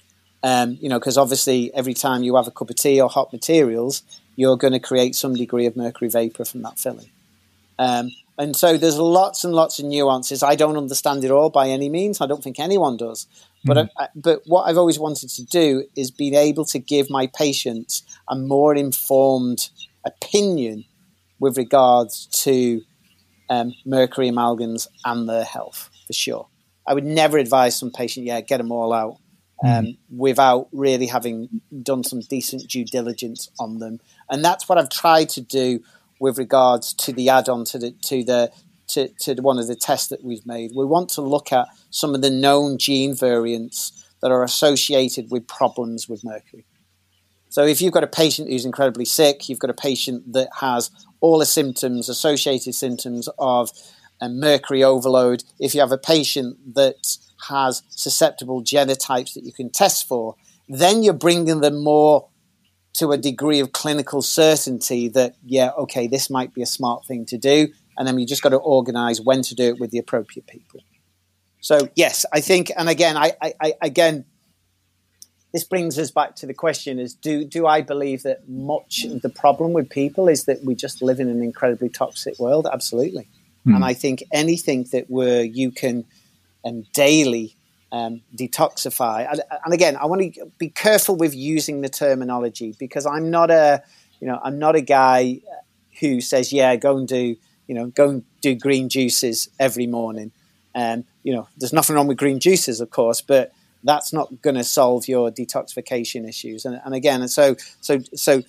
Um, you know, because obviously every time you have a cup of tea or hot materials, you're going to create some degree of mercury vapor from that filling. Um, and so there's lots and lots of nuances. I don't understand it all by any means. I don't think anyone does. But mm. I, but what I've always wanted to do is be able to give my patients a more informed opinion with regards to um, mercury amalgams and their health, for sure. I would never advise some patient, yeah, get them all out um, mm. without really having done some decent due diligence on them. And that's what I've tried to do with regards to the add-on to the to the To, to one of the tests that we've made. We want to look at some of the known gene variants that are associated with problems with mercury. So if you've got a patient who's incredibly sick, you've got a patient that has all the symptoms, associated symptoms of a mercury overload. If you have a patient that has susceptible genotypes that you can test for, then you're bringing them more to a degree of clinical certainty that, yeah, okay, this might be a smart thing to do. And then you just got to organize when to do it with the appropriate people. So yes, I think, and again, I, I, I again, this brings us back to the question: is do do I believe that much of the problem with people is that we just live in an incredibly toxic world? Absolutely, mm. and I think anything that where you can um, daily um, detoxify, and, and again, I want to be careful with using the terminology, because I'm not a, you know, I'm not a guy who says, yeah, go and do, you know, go and do green juices every morning. Um, you know, there's nothing wrong with green juices, of course, but that's not going to solve your detoxification issues. And, and again, and so so so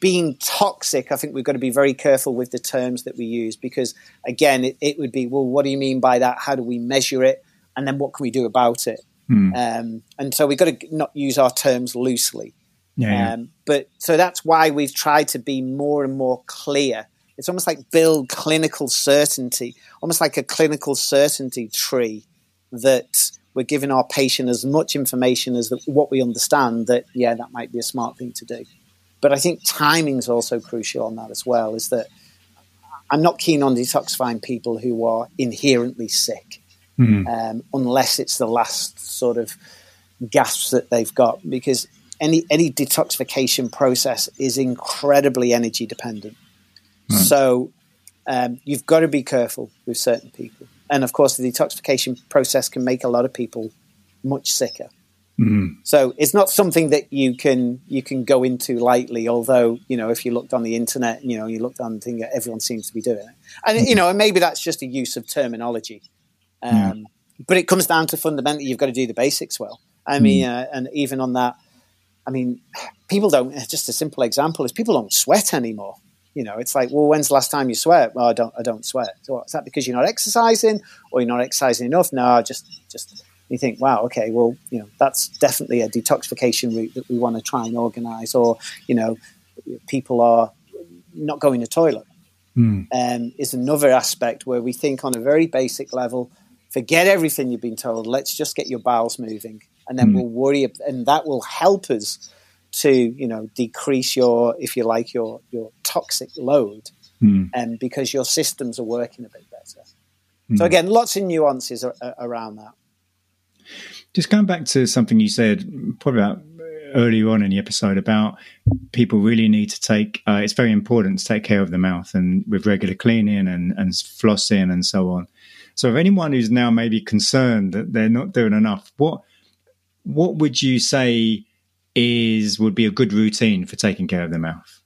being toxic, I think we've got to be very careful with the terms that we use, because again, it, it would be, well, what do you mean by that? How do we measure it? And then what can we do about it? Hmm. Um, and so we've got to not use our terms loosely. Yeah, um, yeah. But so that's why we've tried to be more and more clear. It's almost like build clinical certainty, almost like a clinical certainty tree, that we're giving our patient as much information as the, what we understand that, yeah, that might be a smart thing to do. But I think timing is also crucial on that as well, is that I'm not keen on detoxifying people who are inherently sick, mm-hmm. um, unless it's the last sort of gasp that they've got, because any any detoxification process is incredibly energy dependent. Right. So um, you've got to be careful with certain people. And, of course, the detoxification process can make a lot of people much sicker. Mm. So it's not something that you can you can go into lightly, although, you know, if you looked on the internet, you know, you looked on the thing, everyone seems to be doing it. And, you know, and maybe that's just a use of terminology. Um, yeah. But it comes down to fundamentally you've got to do the basics well. I mm. mean, uh, and even on that, I mean, people don't – just a simple example is people don't sweat anymore. You know, it's like, well, when's the last time you sweat? Well, I don't, I don't sweat. So what, is that because you're not exercising, or you're not exercising enough? No, just, just you think, wow, okay, well, you know, that's definitely a detoxification route that we want to try and organize. Or, you know, people are not going to the toilet. Mm. Um, is another aspect where we think on a very basic level, forget everything you've been told. Let's just get your bowels moving, and then mm. we'll worry, and that will help us to, you know, decrease your, if you like, your your toxic load, and mm. um, because your systems are working a bit better. Mm. So again, lots of nuances are, are around that. Just going back to something you said probably about earlier on in the episode about people really need to take, uh, it's very important to take care of the mouth, and with regular cleaning and, and flossing and so on. So if anyone who's now maybe concerned that they're not doing enough, what what would you say is would be a good routine for taking care of the mouth?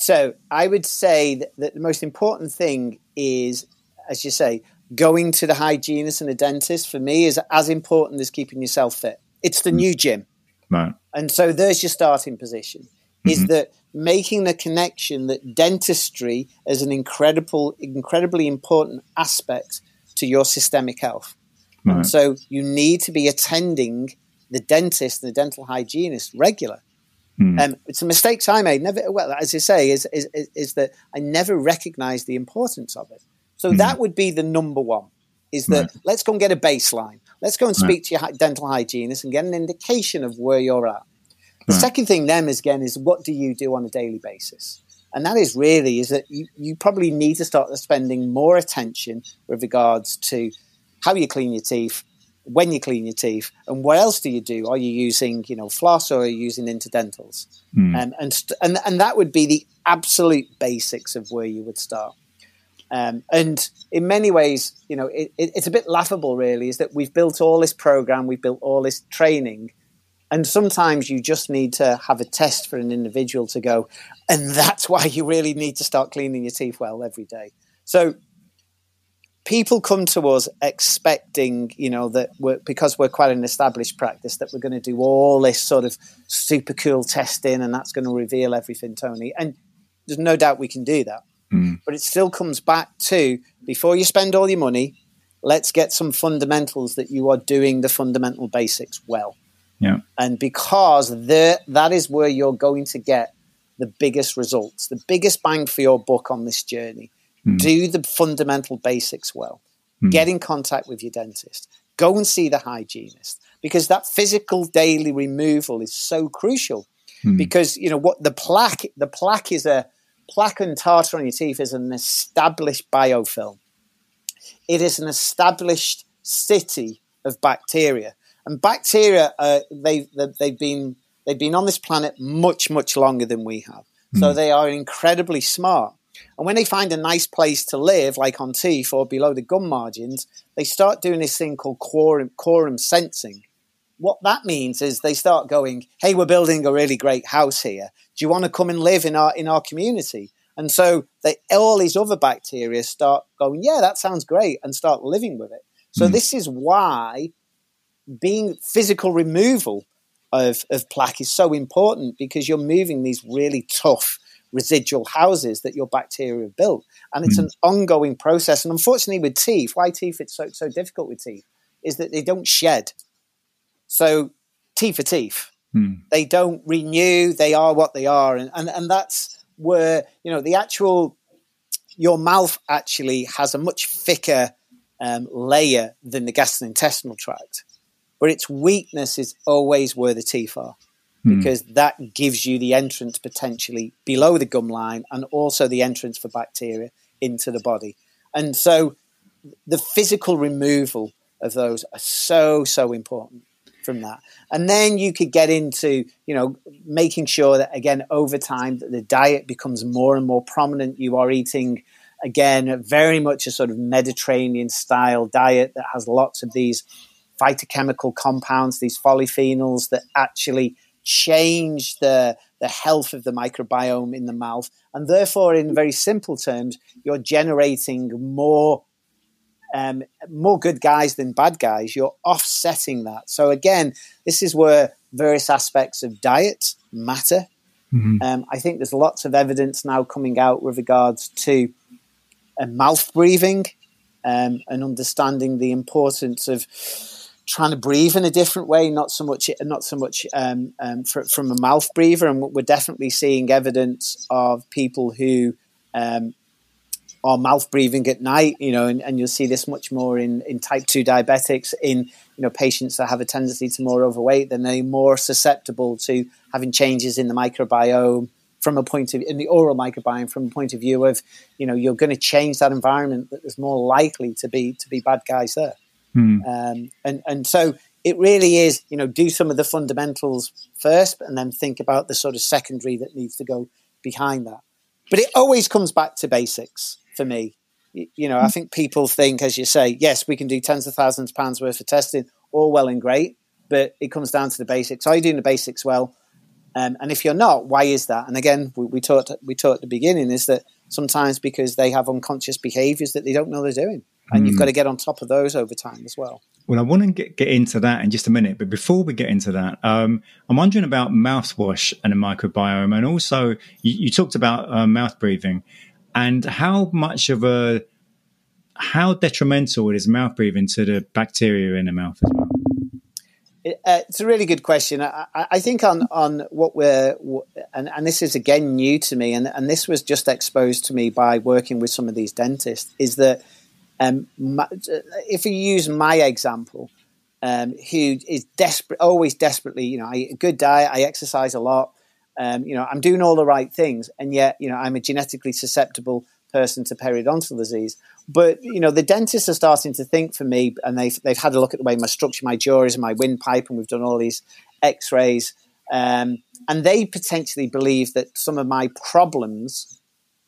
So I would say that, that the most important thing is, as you say, going to the hygienist and the dentist, for me, is as important as keeping yourself fit. It's the new gym. Right. And so there's your starting position, is mm-hmm. that making the connection that dentistry is an incredible, incredibly important aspect to your systemic health. Right. And so you need to be attending the dentist and the dental hygienist regular. Mm. Um, some mistakes I made, never, well, as you say, is, is, is, is that I never recognized the importance of it. So mm. that would be the number one, is that right. let's go and get a baseline. Let's go and speak right. to your hi- dental hygienist and get an indication of where you're at. The right. second thing then is, again, is what do you do on a daily basis? And that is really, is that you, you probably need to start spending more attention with regards to how you clean your teeth, when you clean your teeth, and what else do you do? Are you using, you know, floss, or are you using interdentals? Mm. Um, and, st- and and that would be the absolute basics of where you would start. Um, and in many ways, you know, it, it, it's a bit laughable really, is that we've built all this program, we've built all this training, and sometimes you just need to have a test for an individual to go, and that's why you really need to start cleaning your teeth well every day. So people come to us expecting, you know, that we're, because we're quite an established practice, that we're going to do all this sort of super cool testing and that's going to reveal everything, Tony. And there's no doubt we can do that. Mm. But it still comes back to, before you spend all your money, let's get some fundamentals that you are doing the fundamental basics well. Yeah. And because there, that is where you're going to get the biggest results, the biggest bang for your buck on this journey. Do the fundamental basics well. Mm. Get in contact with your dentist. Go and see the hygienist, because that physical daily removal is so crucial. Mm. Because, you know, what the plaque, the plaque is a plaque and tartar on your teeth is an established biofilm. It is an established city of bacteria. And bacteria, uh, they've, they've been they've been on this planet much, much longer than we have. Mm. So they are incredibly smart. And when they find a nice place to live, like on teeth or below the gum margins, they start doing this thing called quorum, quorum sensing. What that means is they start going, hey, we're building a really great house here. Do you want to come and live in our in our community? And so they, all these other bacteria start going, yeah, that sounds great, and start living with it. So mm. this is why being physical removal of, of plaque is so important, because you're moving these really tough residual houses that your bacteria have built. And it's mm. an ongoing process. And unfortunately with teeth, why teeth it's so, so difficult with teeth is that they don't shed. So teeth for teeth. Mm. They don't renew. They are what they are. And, and, and that's where, you know, the actual, your mouth actually has a much thicker um, layer than the gastrointestinal tract. But its weakness is always where the teeth are, because mm. that gives you the entrance potentially below the gum line and also the entrance for bacteria into the body. And so the physical removal of those are so, so important from that. And then you could get into, you know, making sure that, again, over time, that the diet becomes more and more prominent. You are eating, again, very much a sort of Mediterranean-style diet that has lots of these phytochemical compounds, these polyphenols that actually change the the health of the microbiome in the mouth, and therefore, in very simple terms, you're generating more um, more good guys than bad guys. You're offsetting that. So again, this is where various aspects of diet matter. Mm-hmm. Um, I think there's lots of evidence now coming out with regards to uh, mouth breathing um, and understanding the importance of trying to breathe in a different way, not so much, not so much um, um, for, from a mouth breather. And we're definitely seeing evidence of people who um, are mouth breathing at night, you know, and, and you'll see this much more in, in type two diabetics, in, you know, patients that have a tendency to more overweight, then they're more susceptible to having changes in the microbiome from a point of, in the oral microbiome, from a point of view of, you know, you're going to change that environment, that there's more likely to be, to be bad guys there. Mm. Um, and, and so it really is, you know, do some of the fundamentals first and then think about the sort of secondary that needs to go behind that. But it always comes back to basics for me. You, you know, I think people think, as you say, yes, we can do tens of thousands of pounds worth of testing, all well and great, but it comes down to the basics. Are you doing the basics well? Um, and if you're not, why is that? And again, we, we talked we talked at the beginning is that sometimes because they have unconscious behaviors that they don't know they're doing. And you've got to get on top of those over time as well. Well, I want to get, get into that in just a minute. But before we get into that, um, I'm wondering about mouthwash and the microbiome. And also, you, you talked about uh, mouth breathing and how much of a, how detrimental is mouth breathing to the bacteria in the mouth as well? It, uh, it's a really good question. I, I think on, on what we're, and, and this is again new to me, and, and this was just exposed to me by working with some of these dentists, is that Um, if you use my example, um, who is desperate, always desperately, you know, I eat a good diet, I exercise a lot, um, you know, I'm doing all the right things, and yet, you know, I'm a genetically susceptible person to periodontal disease. But you know, the dentists are starting to think for me, and they've they've had a look at the way my structure, my jaw is, and my windpipe, and we've done all these X-rays, um, and they potentially believe that some of my problems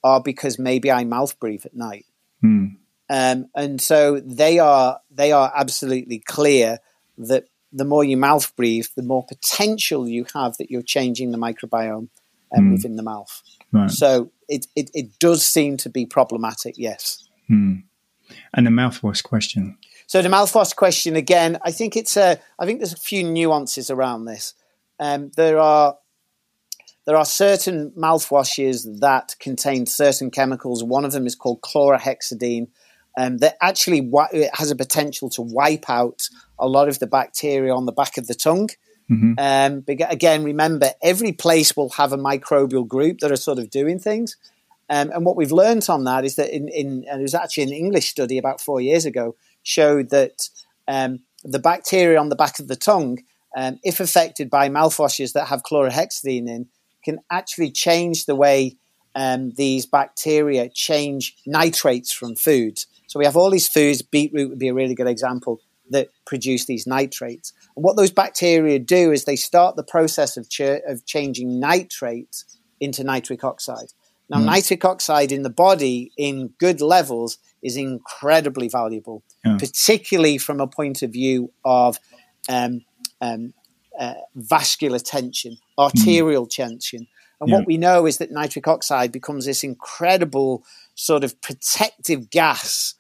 are because maybe I mouth breathe at night. Hmm. Um, and so they are they are absolutely clear that the more you mouth breathe, the more potential you have that you're changing the microbiome um, mm. within the mouth. Right. So it, it, it does seem to be problematic, yes. Mm. And the mouthwash question. So the mouthwash question, again, I think it's a, I think there's a few nuances around this. Um, there are there are certain mouthwashes that contain certain chemicals. One of them is called chlorhexidine. Um, that actually w- it has a potential to wipe out a lot of the bacteria on the back of the tongue. Mm-hmm. Um, but again, remember, every place will have a microbial group that are sort of doing things. Um, and what we've learned on that is that in, in and it was actually an English study about four years ago, showed that um, the bacteria on the back of the tongue, um, if affected by mouthwashes that have chlorhexidine in, can actually change the way um, these bacteria change nitrates from foods. So we have all these foods, beetroot would be a really good example, that produce these nitrates. And what those bacteria do is they start the process of, ch of changing nitrate into nitric oxide. Now, mm. nitric oxide in the body in good levels is incredibly valuable, yeah. particularly from a point of view of um, um, uh, vascular tension, arterial mm. tension. And yeah. what we know is that nitric oxide becomes this incredible sort of protective gas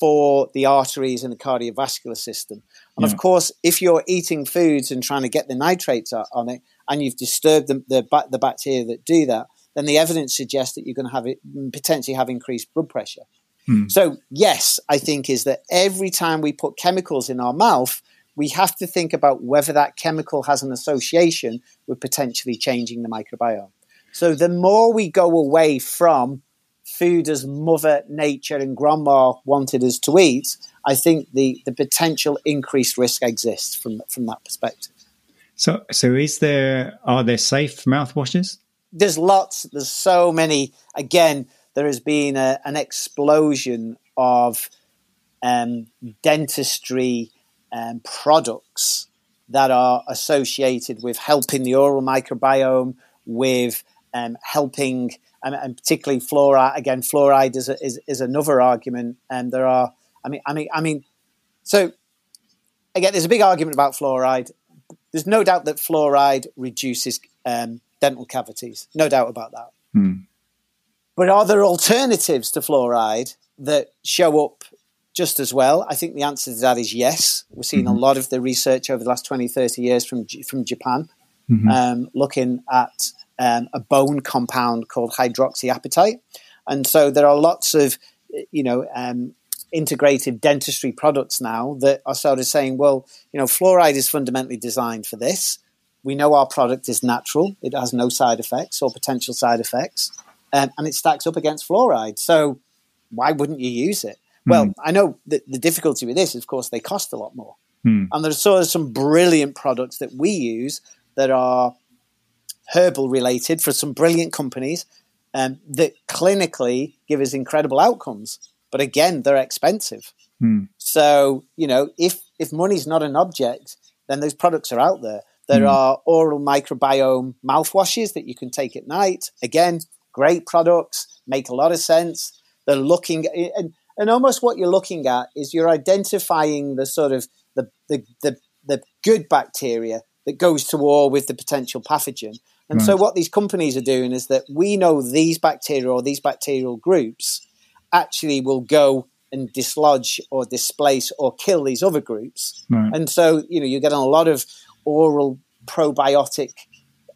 for the arteries and the cardiovascular system. And yeah. of course, if you're eating foods and trying to get the nitrates on it, and you've disturbed the, the, the bacteria that do that, then the evidence suggests that you're going to have it, potentially have increased blood pressure. Hmm. So yes, I think is that every time we put chemicals in our mouth, we have to think about whether that chemical has an association with potentially changing the microbiome. So the more we go away from food as mother nature and grandma wanted us to eat, I think the, the potential increased risk exists from, from that perspective. So, so is there, are there safe mouthwashes? There's lots. There's so many. Again, there has been a, an explosion of um, dentistry um, products that are associated with helping the oral microbiome, with um, helping, and, and particularly fluoride. Again, fluoride is, a, is is another argument. And there are, I mean, I mean, I mean. So again, there's a big argument about fluoride. There's no doubt that fluoride reduces um, dental cavities. No doubt about that. Hmm. But are there alternatives to fluoride that show up just as well? I think the answer to that is yes. We're seeing mm-hmm. a lot of the research over the last twenty, thirty years from, from Japan, mm-hmm. um, looking at um, a bone compound called hydroxyapatite. And so there are lots of, you know, um, integrative dentistry products now that are sort of saying, well, you know, fluoride is fundamentally designed for this. We know our product is natural. It has no side effects or potential side effects. Um, and it stacks up against fluoride. So why wouldn't you use it? Mm. Well, I know that the difficulty with this is, of course, they cost a lot more. Mm. And there's sort of some brilliant products that we use that are herbal related for some brilliant companies um, that clinically give us incredible outcomes. But again, they're expensive. Mm. So, you know, if, if money's not an object, then those products are out there. There mm. are oral microbiome mouthwashes that you can take at night. Again, great products, make a lot of sense. They're looking – and and almost what you're looking at is you're identifying the sort of the, the, the, the good bacteria that goes to war with the potential pathogen. And right. so what these companies are doing is that we know these bacteria or these bacterial groups actually will go and dislodge or displace or kill these other groups. Right. And so, you know, you're getting a lot of oral probiotic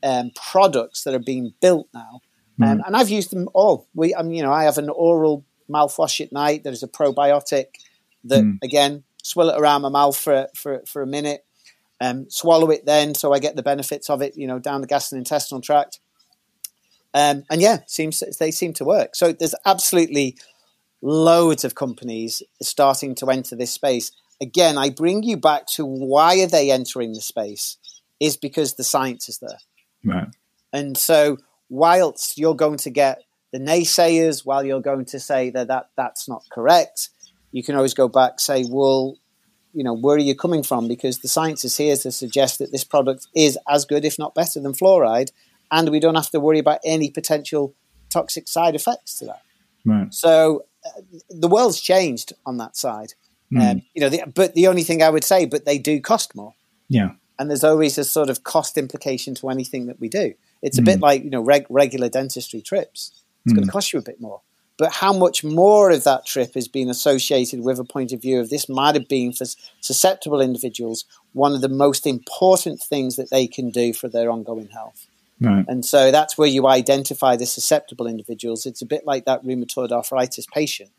um, products that are being built now. Mm. Um, and I've used them all. We, um, you know, I have an oral mouthwash at night that is a probiotic that, mm. again, swill it around my mouth for for, for a minute, um, swallow it then so I get the benefits of it, you know, down the gastrointestinal tract. Um, and yeah, seems they seem to work. So there's absolutely loads of companies starting to enter this space. Again, I bring you back to why are they entering the space is because the science is there. Right. And so whilst you're going to get the naysayers, while you're going to say that, that that's not correct, you can always go back, say, well, you know, where are you coming from? Because the science is here to suggest that this product is as good, if not better than fluoride, and we don't have to worry about any potential toxic side effects to that. Right. So uh, the world's changed on that side. Mm. Um, you know, the, but the only thing I would say, but they do cost more. Yeah. And there's always a sort of cost implication to anything that we do. It's a mm. bit like, you know, reg regular dentistry trips. It's mm. going to cost you a bit more. But how much more of that trip has been associated with a point of view of this might have been for susceptible individuals, one of the most important things that they can do for their ongoing health. Right. And so that's where you identify the susceptible individuals. It's a bit like that rheumatoid arthritis patient,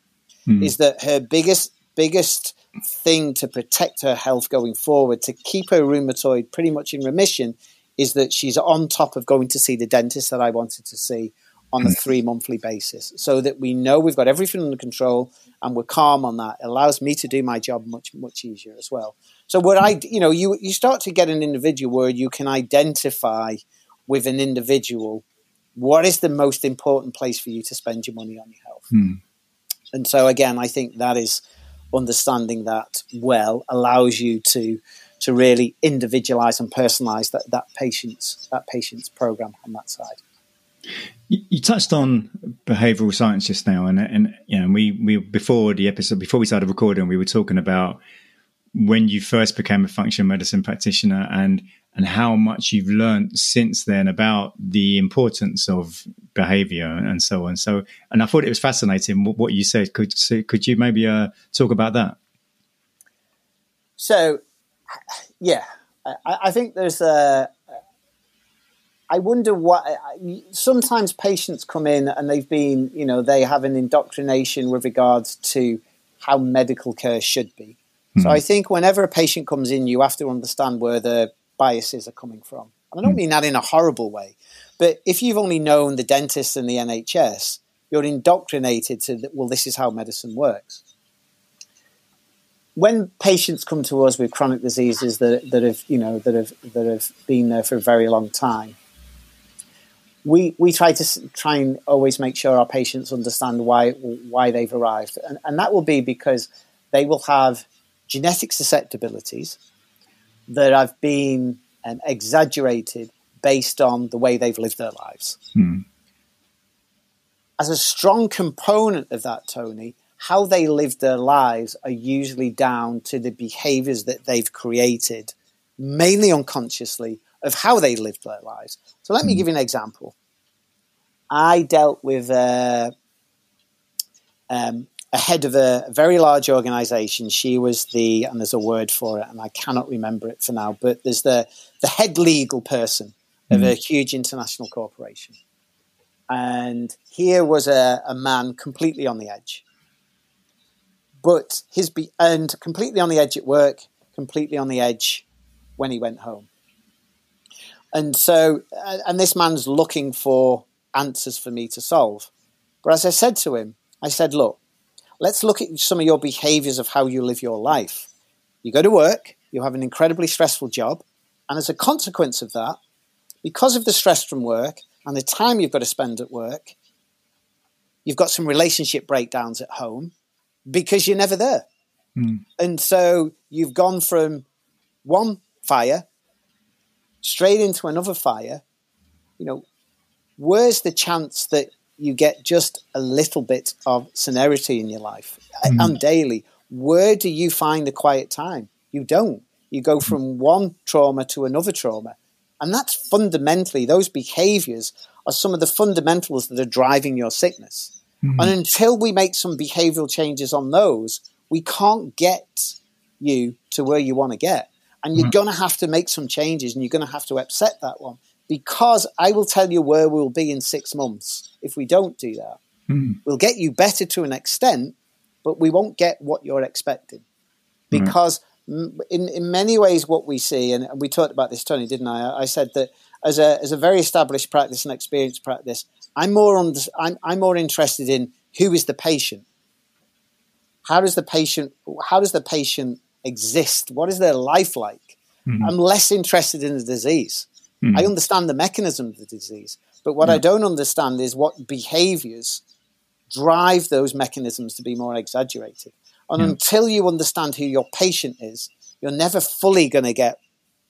mm. is that her biggest biggest thing to protect her health going forward, to keep her rheumatoid pretty much in remission, is that she's on top of going to see the dentist that I wanted to see on a three-monthly basis so that we know we've got everything under control and we're calm on that. It allows me to do my job much, much easier as well. So what I, you know, you, you start to get an individual where you can identify with an individual what is the most important place for you to spend your money on your health. Hmm. And so, again, I think that is understanding that well allows you to to really individualize and personalize that, that patient's that patient's program on that side. You touched on behavioural science just now, and and you know, we we before the episode before we started recording, we were talking about when you first became a functional medicine practitioner and and how much you've learned since then about the importance of behaviour and so on. So, and I thought it was fascinating what, what you said. Could so could you maybe uh, talk about that? So, yeah, I, I think there's a. I wonder what, sometimes patients come in and they've been, you know, they have an indoctrination with regards to how medical care should be. Mm-hmm. So I think whenever a patient comes in, you have to understand where their biases are coming from. And I don't mm-hmm. mean that in a horrible way, but if you've only known the dentist and the N H S, you're indoctrinated to, that, well, this is how medicine works. When patients come to us with chronic diseases that, that have, you know, that have, that have been there for a very long time, We we try to try and always make sure our patients understand why why they've arrived, and, and that will be because they will have genetic susceptibilities that have been um, exaggerated based on the way they've lived their lives. Hmm. As a strong component of that, Tony, how they lived their lives are usually down to the behaviours that they've created, mainly unconsciously, of how they lived their lives. So let me give you an example. I dealt with uh, um, a head of a very large organisation. She was the, and there's a word for it, and I cannot remember it for now, but there's the, the head legal person of mm. a huge international corporation. And here was a, a man completely on the edge. But his, be- and completely on the edge at work, completely on the edge when he went home. And so, and this man's looking for answers for me to solve. But as I said to him, I said, look, let's look at some of your behaviors of how you live your life. You go to work, you have an incredibly stressful job. And as a consequence of that, because of the stress from work and the time you've got to spend at work, you've got some relationship breakdowns at home because you're never there. Mm. And so you've gone from one fire straight into another fire. You know, where's the chance that you get just a little bit of celerity in your life mm. and daily? Where do you find the quiet time? You don't. You go from one trauma to another trauma. And that's fundamentally, those behaviors are some of the fundamentals that are driving your sickness. Mm. And until we make some behavioral changes on those, we can't get you to where you want to get. And you're going to have to make some changes and you're going to have to upset that one, because I will tell you where we'll be in six months if we don't do that. Mm. We'll get you better to an extent, but we won't get what you're expecting. Because mm. in, in many ways what we see, and we talked about this, Tony, didn't I? I said that as a as a very established practice and experienced practice, I'm more on the, I'm, I'm more interested in who is the patient. How does the patient, how does the patient exist? What is their life like? Mm-hmm. I'm less interested in the disease. Mm-hmm. I understand the mechanism of the disease, but what yeah. I don't understand is what behaviors drive those mechanisms to be more exaggerated. And yeah. until you understand who your patient is, you're never fully going to get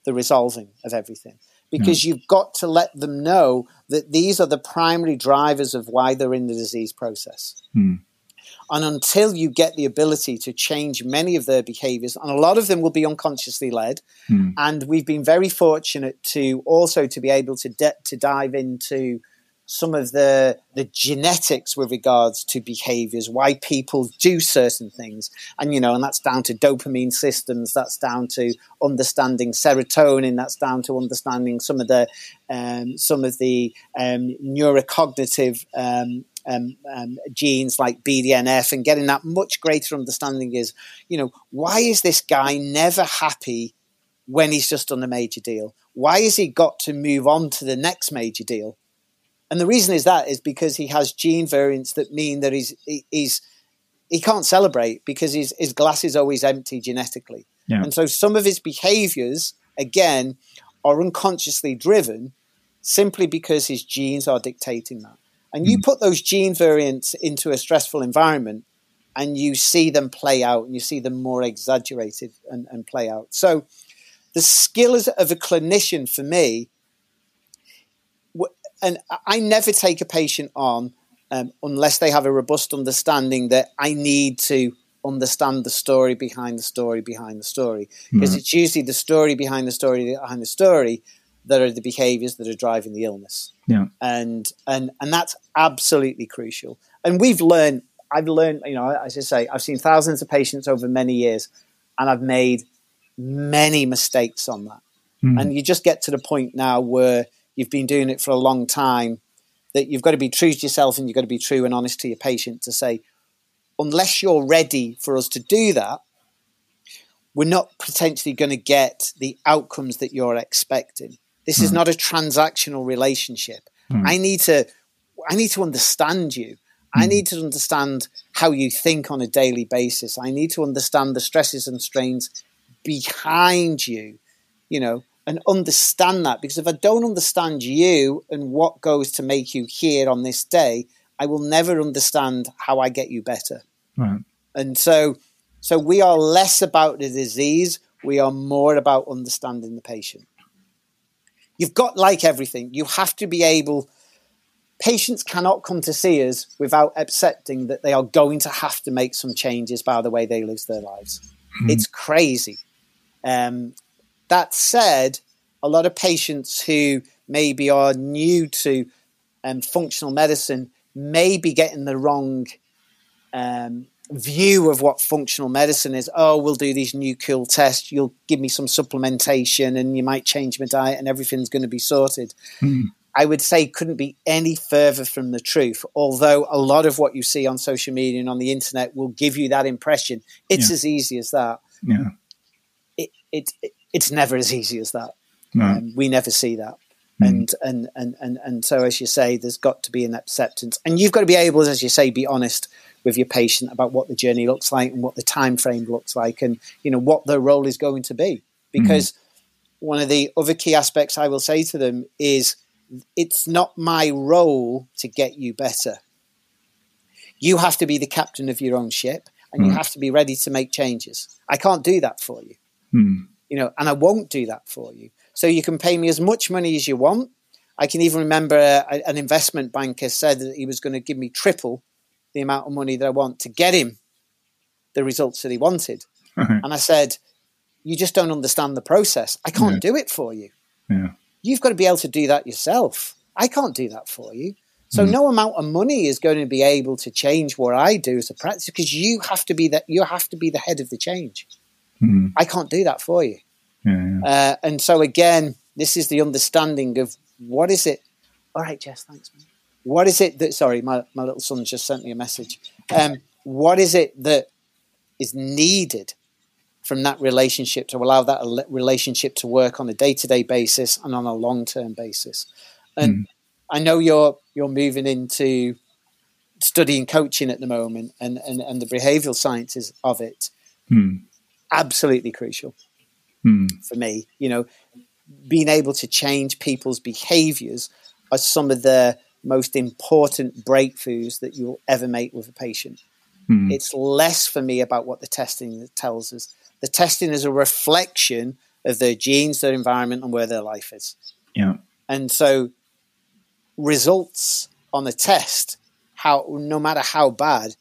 the resolving of everything, because yeah. you've got to let them know that these are the primary drivers of why they're in the disease process. Mm. And until you get the ability to change many of their behaviors, and a lot of them will be unconsciously led. Mm. And we've been very fortunate to also to be able to de- to dive into some of the, the genetics with regards to behaviors, why people do certain things. And, you know, and that's down to dopamine systems. That's down to understanding serotonin. That's down to understanding some of the, um, some of the um, neurocognitive um Um, um, genes like B D N F, and getting that much greater understanding is, you know, why is this guy never happy when he's just done a major deal? Why has he got to move on to the next major deal? And the reason is that is because he has gene variants that mean that he's he, he's he can't celebrate because his his glass is always empty genetically. Yeah. And so some of his behaviors, again, are unconsciously driven simply because his genes are dictating that. And you put those gene variants into a stressful environment, and you see them play out, and you see them more exaggerated and, and play out. So the skills of a clinician for me, and I never take a patient on um, unless they have a robust understanding that I need to understand the story behind the story behind the story, because mm-hmm. it's usually the story behind the story behind the story that are the behaviors that are driving the illness. Yeah. And, and, and that's absolutely crucial. And we've learned, I've learned, you know, as I say, I've seen thousands of patients over many years, and I've made many mistakes on that. Mm. And you just get to the point now where you've been doing it for a long time that you've got to be true to yourself, and you've got to be true and honest to your patient to say, unless you're ready for us to do that, we're not potentially going to get the outcomes that you're expecting. This mm. is not a transactional relationship. Mm. I need to, I need to understand you. Mm. I need to understand how you think on a daily basis. I need to understand the stresses and strains behind you, you know, and understand that. Because if I don't understand you and what goes to make you here on this day, I will never understand how I get you better. Right. And so, so we are less about the disease. We are more about understanding the patient. You've got, like everything, you have to be able, patients cannot come to see us without accepting that they are going to have to make some changes by the way they live their lives. Mm-hmm. It's crazy. Um, that said, a lot of patients who maybe are new to um, functional medicine may be getting the wrong um, view of what functional medicine is. Oh, we'll do these new cool tests. You'll give me some supplementation and you might change my diet and everything's going to be sorted. Mm. I would say couldn't be any further from the truth. Although a lot of what you see on social media and on the internet will give you that impression. It's yeah. as easy as that. Yeah. It, it, it, it's never as easy as that. No. Um, we never see that. Mm. And, and, and, and, and so, as you say, there's got to be an acceptance, and you've got to be able, as you say, be honest with your patient about what the journey looks like and what the time frame looks like, and, you know, what their role is going to be. Because mm. one of the other key aspects I will say to them is, it's not my role to get you better. You have to be the captain of your own ship, and mm. you have to be ready to make changes. I can't do that for you, mm. you know, and I won't do that for you. So you can pay me as much money as you want. I can even remember a, an investment banker said that he was going to give me triple the amount of money that I want to get him the results that he wanted. Uh-huh. And I said, you just don't understand the process. I can't yeah. do it for you. Yeah. You've got to be able to do that yourself. I can't do that for you. So mm. no amount of money is going to be able to change what I do as a practice, because you have to be that. You have to be the head of the change. Mm. I can't do that for you. Yeah, yeah. Uh, and so again, this is the understanding of what is it. All right, Jess, thanks, man. What is it that? Sorry, my my little son just sent me a message. Um, what is it that is needed from that relationship to allow that relationship to work on a day-to-day basis and on a long-term basis? And mm. I know you're you're moving into studying coaching at the moment, and, and, and the behavioral sciences of it. Mm. Absolutely crucial mm. for me. You know, being able to change people's behaviors are some of the most important breakthroughs that you'll ever make with a patient. Mm. It's less for me about what the testing tells us. The testing is a reflection of their genes, their environment, and where their life is. Yeah. And so results on a test, how no matter how bad,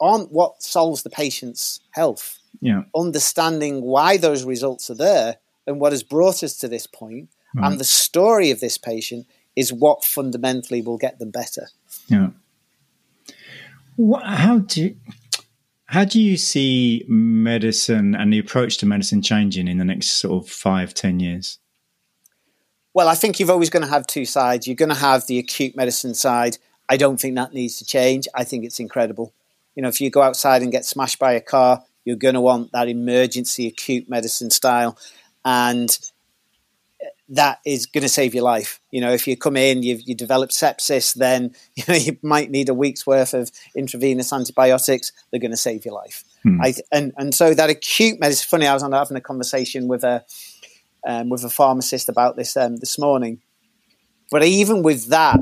aren't what solves the patient's health. Yeah. Understanding why those results are there and what has brought us to this point, right. and the story of this patient is what fundamentally will get them better. Yeah. What, how do How do you see medicine and the approach to medicine changing in the next sort of five, ten years? Well, I think you're always going to have two sides. You're going to have the acute medicine side. I don't think that needs to change. I think it's incredible. You know, if you go outside and get smashed by a car, you're going to want that emergency acute medicine style. And that is going to save your life. You know, if you come in, you've, you develop sepsis, then you know, you might need a week's worth of intravenous antibiotics. They're going to save your life. Hmm. I, and, and so that acute medicine, funny, I was having a conversation with a, um, with a pharmacist about this um, this morning. But even with that,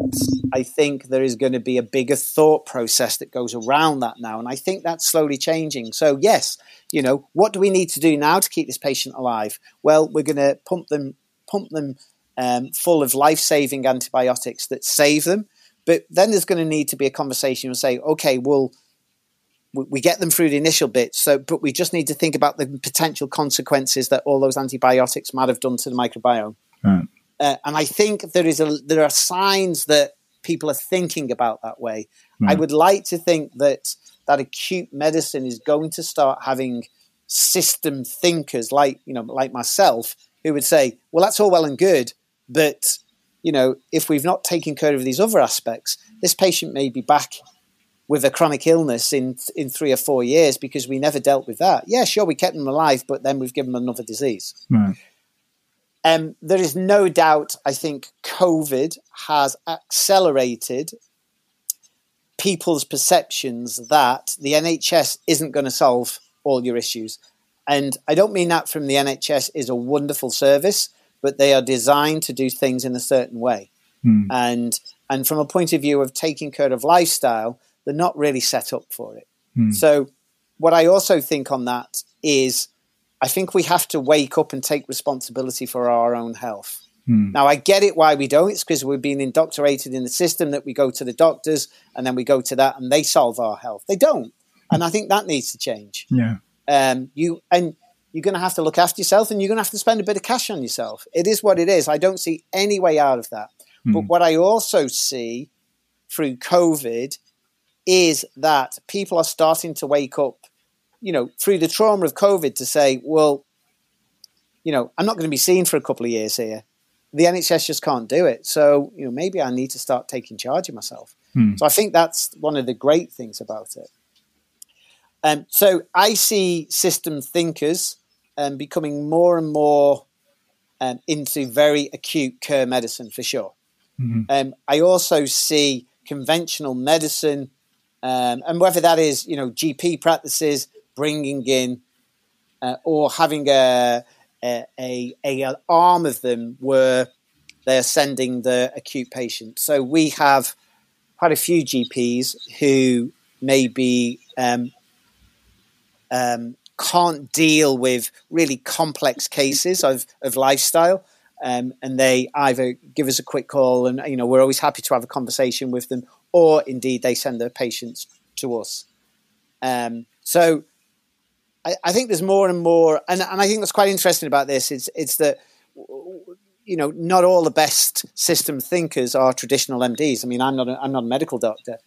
I think there is going to be a bigger thought process that goes around that now. And I think that's slowly changing. So yes, you know, what do we need to do now to keep this patient alive? Well, we're going to pump them, pump them um, full of life-saving antibiotics that save them. But then there's going to need to be a conversation and say, okay, well, we get them through the initial bit, so, but we just need to think about the potential consequences that all those antibiotics might have done to the microbiome. Right. Uh, and I think there is a, there are signs that people are thinking about that way. Right. I would like to think that that acute medicine is going to start having system thinkers like, you know, like myself, who would say, well, that's all well and good, but, you know, if we've not taken care of these other aspects, this patient may be back with a chronic illness in in three or four years because we never dealt with that. Yeah, sure, we kept them alive, but then we've given them another disease. Right. Um, there is no doubt, I think, COVID has accelerated people's perceptions that the N H S isn't going to solve all your issues. And I don't mean that from the N H S is a wonderful service, but they are designed to do things in a certain way. Mm. And and from a point of view of taking care of lifestyle, they're not really set up for it. Hmm. So what I also think on that is I think we have to wake up and take responsibility for our own health. Hmm. Now, I get it why we don't. It's because we've been indoctrinated in the system that we go to the doctors and then we go to that and they solve our health. They don't. And I think that needs to change. Yeah. Um, you and you're going to have to look after yourself and you're going to have to spend a bit of cash on yourself. It is what it is. I don't see any way out of that. Hmm. But what I also see through COVID is that people are starting to wake up, you know, through the trauma of COVID to say, well, you know, I'm not going to be seen for a couple of years here. The N H S just can't do it. So, you know, maybe I need to start taking charge of myself. Hmm. So I think that's one of the great things about it. Um, so I see system thinkers um, becoming more and more um, into very acute care medicine for sure. Hmm. Um, I also see conventional medicine, Um, and whether that is, you know, G P practices bringing in uh, or having a, a, a, a arm of them where they're sending the acute patients. So we have quite a few G Ps who maybe um, um, can't deal with really complex cases of, of lifestyle. Um, and they either give us a quick call and, you know, we're always happy to have a conversation with them, or indeed they send their patients to us. Um, so I, I think there's more and more, and, and I think that's quite interesting about this. It's, it's that, you know, not all the best system thinkers are traditional M Ds. I mean, I'm not a, I'm not a medical doctor,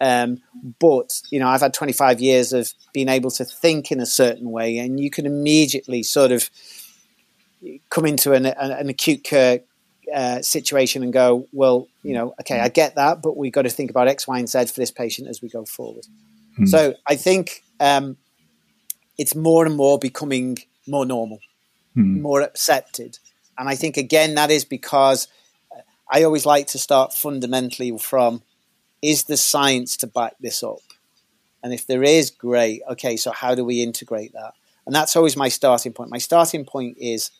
um, but, you know, I've had twenty-five years of being able to think in a certain way, and you can immediately sort of come into an, an, an acute care Uh, situation and go, well, you know, okay, I get that, but we've got to think about X, Y, and Z for this patient as we go forward. Mm. So I think um, it's more and more becoming more normal, mm. more accepted. And I think, again, that is because I always like to start fundamentally from, is the science to back this up? And if there is, great. Okay, so how do we integrate that? And that's always my starting point. My starting point is,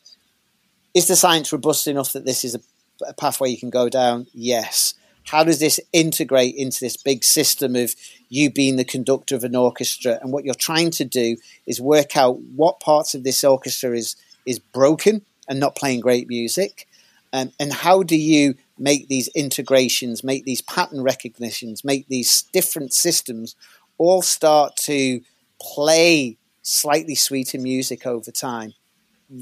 is the science robust enough that this is a, a pathway you can go down? Yes. How does this integrate into this big system of you being the conductor of an orchestra? And what you're trying to do is work out what parts of this orchestra is, is broken and not playing great music. Um, and how do you make these integrations, make these pattern recognitions, make these different systems all start to play slightly sweeter music over time?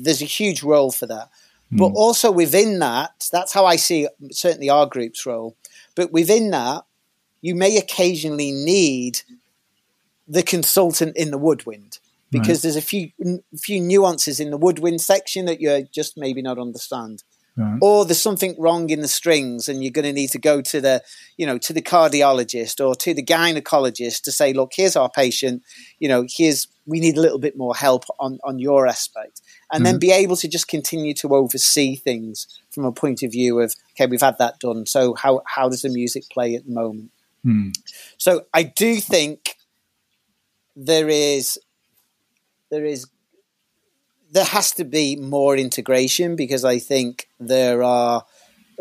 There's a huge role for that. But also within that, that's how I see certainly our group's role. But within that, you may occasionally need the consultant in the woodwind because right. there's a few few nuances in the woodwind section that you're just maybe not understand. Right. Or there's something wrong in the strings and you're going to need to go to the, you know, to the cardiologist or to the gynecologist to say, look, here's our patient, you know, here's, we need a little bit more help on, on your aspect. And mm. then be able to just continue to oversee things from a point of view of, okay, we've had that done. So how, how does the music play at the moment? Mm. So I do think there is, there is, there has to be more integration because I think there are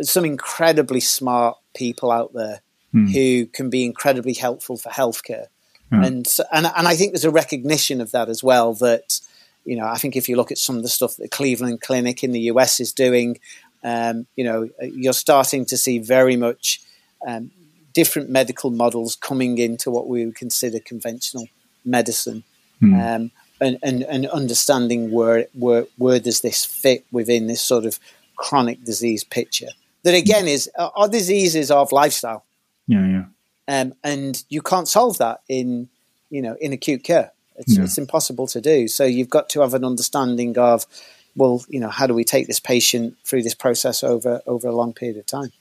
some incredibly smart people out there mm. who can be incredibly helpful for healthcare. Mm. And, so, and and I think there's a recognition of that as well, that, you know, I think if you look at some of the stuff that the Cleveland Clinic in the U S is doing, um, you know, you're starting to see very much um, different medical models coming into what we would consider conventional medicine. Mm. Um, And, and, and understanding where, where where does this fit within this sort of chronic disease picture that again is are diseases of lifestyle. Yeah, yeah. Um, and you can't solve that in you know in acute care. It's, yeah. it's impossible to do. So you've got to have an understanding of, well, you know, how do we take this patient through this process over over a long period of time.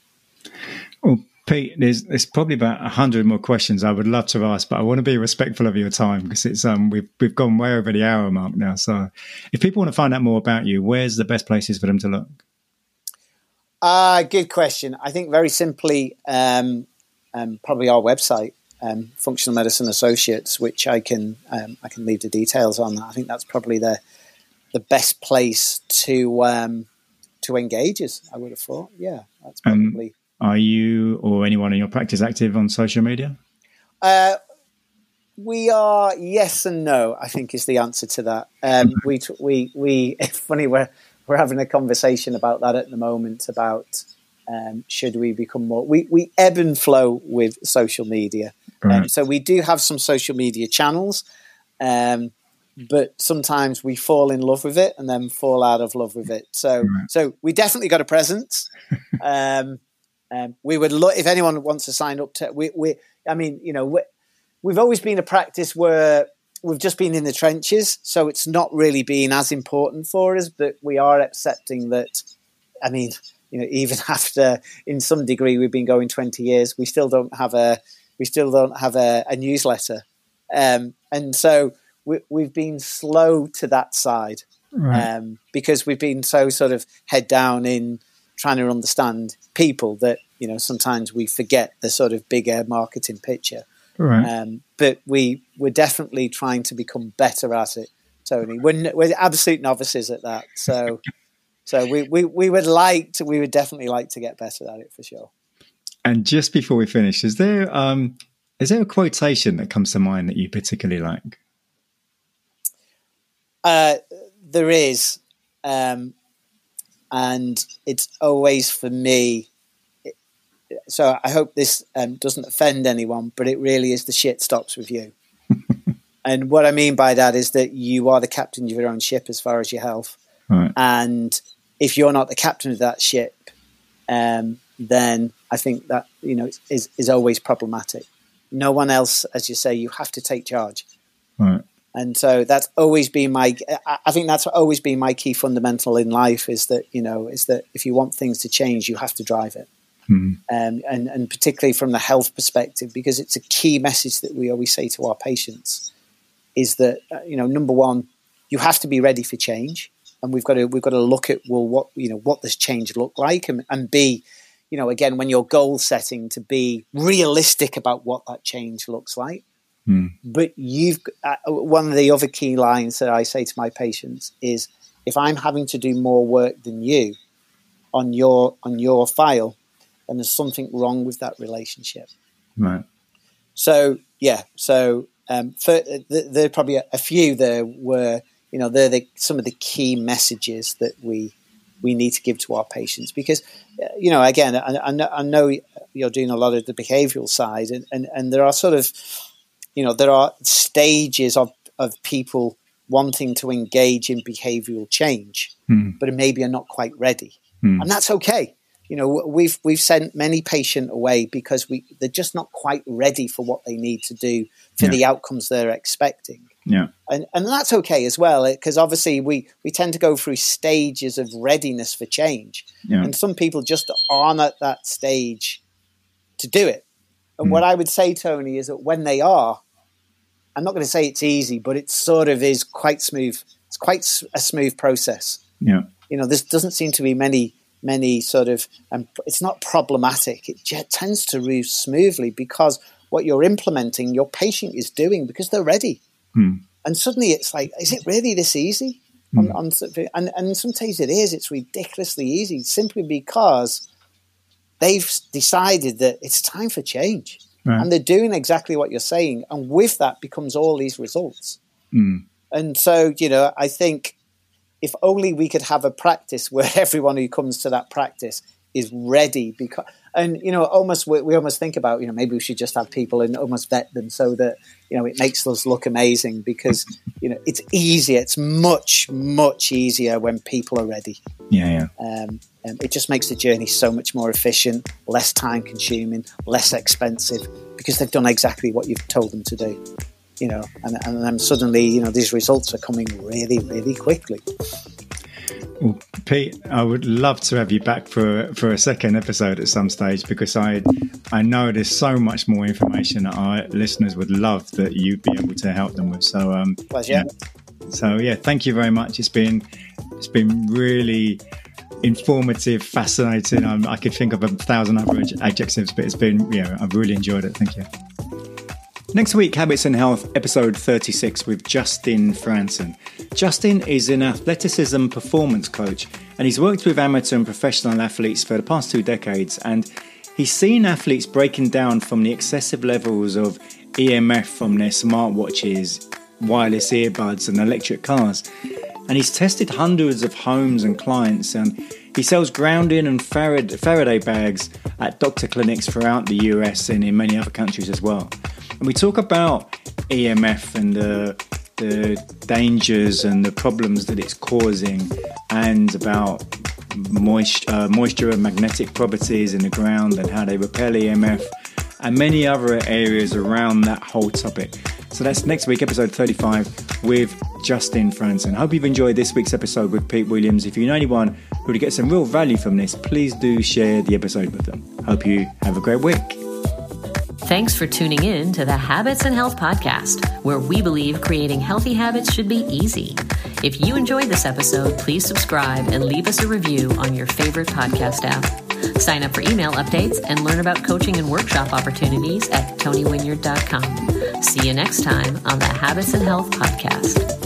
Well, Pete, there's, there's probably about a hundred more questions I would love to ask, but I want to be respectful of your time because it's um we've we've gone way over the hour mark now. So, if people want to find out more about you, where's the best places for them to look? Ah, uh, good question. I think very simply, um, um, probably our website, um, Functional Medicine Associates, which I can um, I can leave the details on. I think that's probably the the best place to um, to engage us. I would have thought, yeah, that's probably. Um, Are you or anyone in your practice active on social media? Uh, we are yes and no, I think is the answer to that. Um, we, we, we, it's funny, we're, we're having a conversation about that at the moment about um, should we become more, we, we ebb and flow with social media. Right. Um, so we do have some social media channels, um, but sometimes we fall in love with it and then fall out of love with it. So, right. so we definitely got a presence. Um, Um, we would lo- if anyone wants to sign up to we we I mean you know we've always been a practice where we've just been in the trenches, so it's not really been as important for us, but we are accepting that. I mean, you know, even after in some degree we've been going twenty years, we still don't have a we still don't have a, a newsletter, um, and so we, we've been slow to that side, right. um, because we've been so sort of head down in trying to understand people that, you know, sometimes we forget the sort of bigger marketing picture. Right. Um, but we, we're definitely trying to become better at it, Tony. We're, we're absolute novices at that. So so we, we, we would like to, we would definitely like to get better at it for sure. And just before we finish, is there um, is there a quotation that comes to mind that you particularly like? Uh, there is. Um And it's always for me. It, so I hope this um, doesn't offend anyone, but it really is the shit stops with you. And what I mean by that is that you are the captain of your own ship as far as your health. Right. And if you're not the captain of that ship, um, then I think that, you know, is, is always problematic. No one else, as you say, you have to take charge. Right. And so that's always been my, I think that's always been my key fundamental in life is that, you know, is that if you want things to change, you have to drive it. Mm. Um, and, and particularly from the health perspective, because it's a key message that we always say to our patients is that, you know, number one, you have to be ready for change. And we've got to, we've got to look at, well, what, you know, what does change look like? And, and be, you know, again, when you're goal setting, to be realistic about what that change looks like. Mm. But you've uh, one of the other key lines that I say to my patients is, if I'm having to do more work than you on your on your file, then there's something wrong with that relationship. Right. So yeah, so um, for, th- there are probably a, a few there were you know they're the, some of the key messages that we we need to give to our patients because uh, you know again I, I, know, I know you're doing a lot of the behavioural side and, and, and there are sort of You know, there are stages of, of people wanting to engage in behavioural change, mm. but maybe are not quite ready. Mm. And that's okay. You know, we've we've sent many patients away because we they're just not quite ready for what they need to do for yeah. the outcomes they're expecting. Yeah. And and that's okay as well, because obviously we, we tend to go through stages of readiness for change. Yeah. And some people just aren't at that stage to do it. And mm. what I would say, Tony, is that when they are, I'm not going to say it's easy, but it sort of is quite smooth. It's quite a smooth process. Yeah. You know, this doesn't seem to be many, many sort of, um, it's not problematic. It j- tends to move smoothly because what you're implementing, your patient is doing because they're ready. Mm. And suddenly it's like, is it really this easy? Mm. On, on, and, and sometimes it is. It's ridiculously easy simply because they've decided that it's time for change. Right. And they're doing exactly what you're saying. And with that becomes all these results. Mm. And so, you know, I think if only we could have a practice where everyone who comes to that practice is ready. Because, and, you know, almost we, we almost think about, you know, maybe we should just have people and almost vet them so that, you know, it makes us look amazing because, you know, it's easier. It's much, much easier when people are ready. Yeah, yeah. Um, um, it just makes the journey so much more efficient, less time consuming, less expensive because they've done exactly what you've told them to do. You know, and, and then suddenly, you know, these results are coming really, really quickly. Well, Pete, I would love to have you back for for a second episode at some stage because I I know there's so much more information that our listeners would love that you'd be able to help them with. So, um, pleasure. Yeah. So yeah, thank you very much. It's been it's been really informative, fascinating. Um, I could think of a thousand other adjectives, but it's been yeah, I've really enjoyed it. Thank you. Next week, Habits and Health, episode thirty-six with Justin Franson. Justin is an athleticism performance coach, and he's worked with amateur and professional athletes for the past two decades, and he's seen athletes breaking down from the excessive levels of E M F from their smartwatches, wireless earbuds, and electric cars. And he's tested hundreds of homes and clients, and he sells grounding and Farad- Faraday bags at doctor clinics throughout the U S and in many other countries as well. And we talk about E M F and the, the dangers and the problems that it's causing, and about moist, uh, moisture and magnetic properties in the ground and how they repel E M F, and many other areas around that whole topic. So that's next week, episode thirty-five with Justin Franson. I hope you've enjoyed this week's episode with Pete Williams. If you know anyone who would get some real value from this, please do share the episode with them. Hope you have a great week. Thanks for tuning in to the Habits and Health Podcast, where we believe creating healthy habits should be easy. If you enjoyed this episode, please subscribe and leave us a review on your favorite podcast app. Sign up for email updates and learn about coaching and workshop opportunities at tony winyard dot com. See you next time on the Habits and Health Podcast.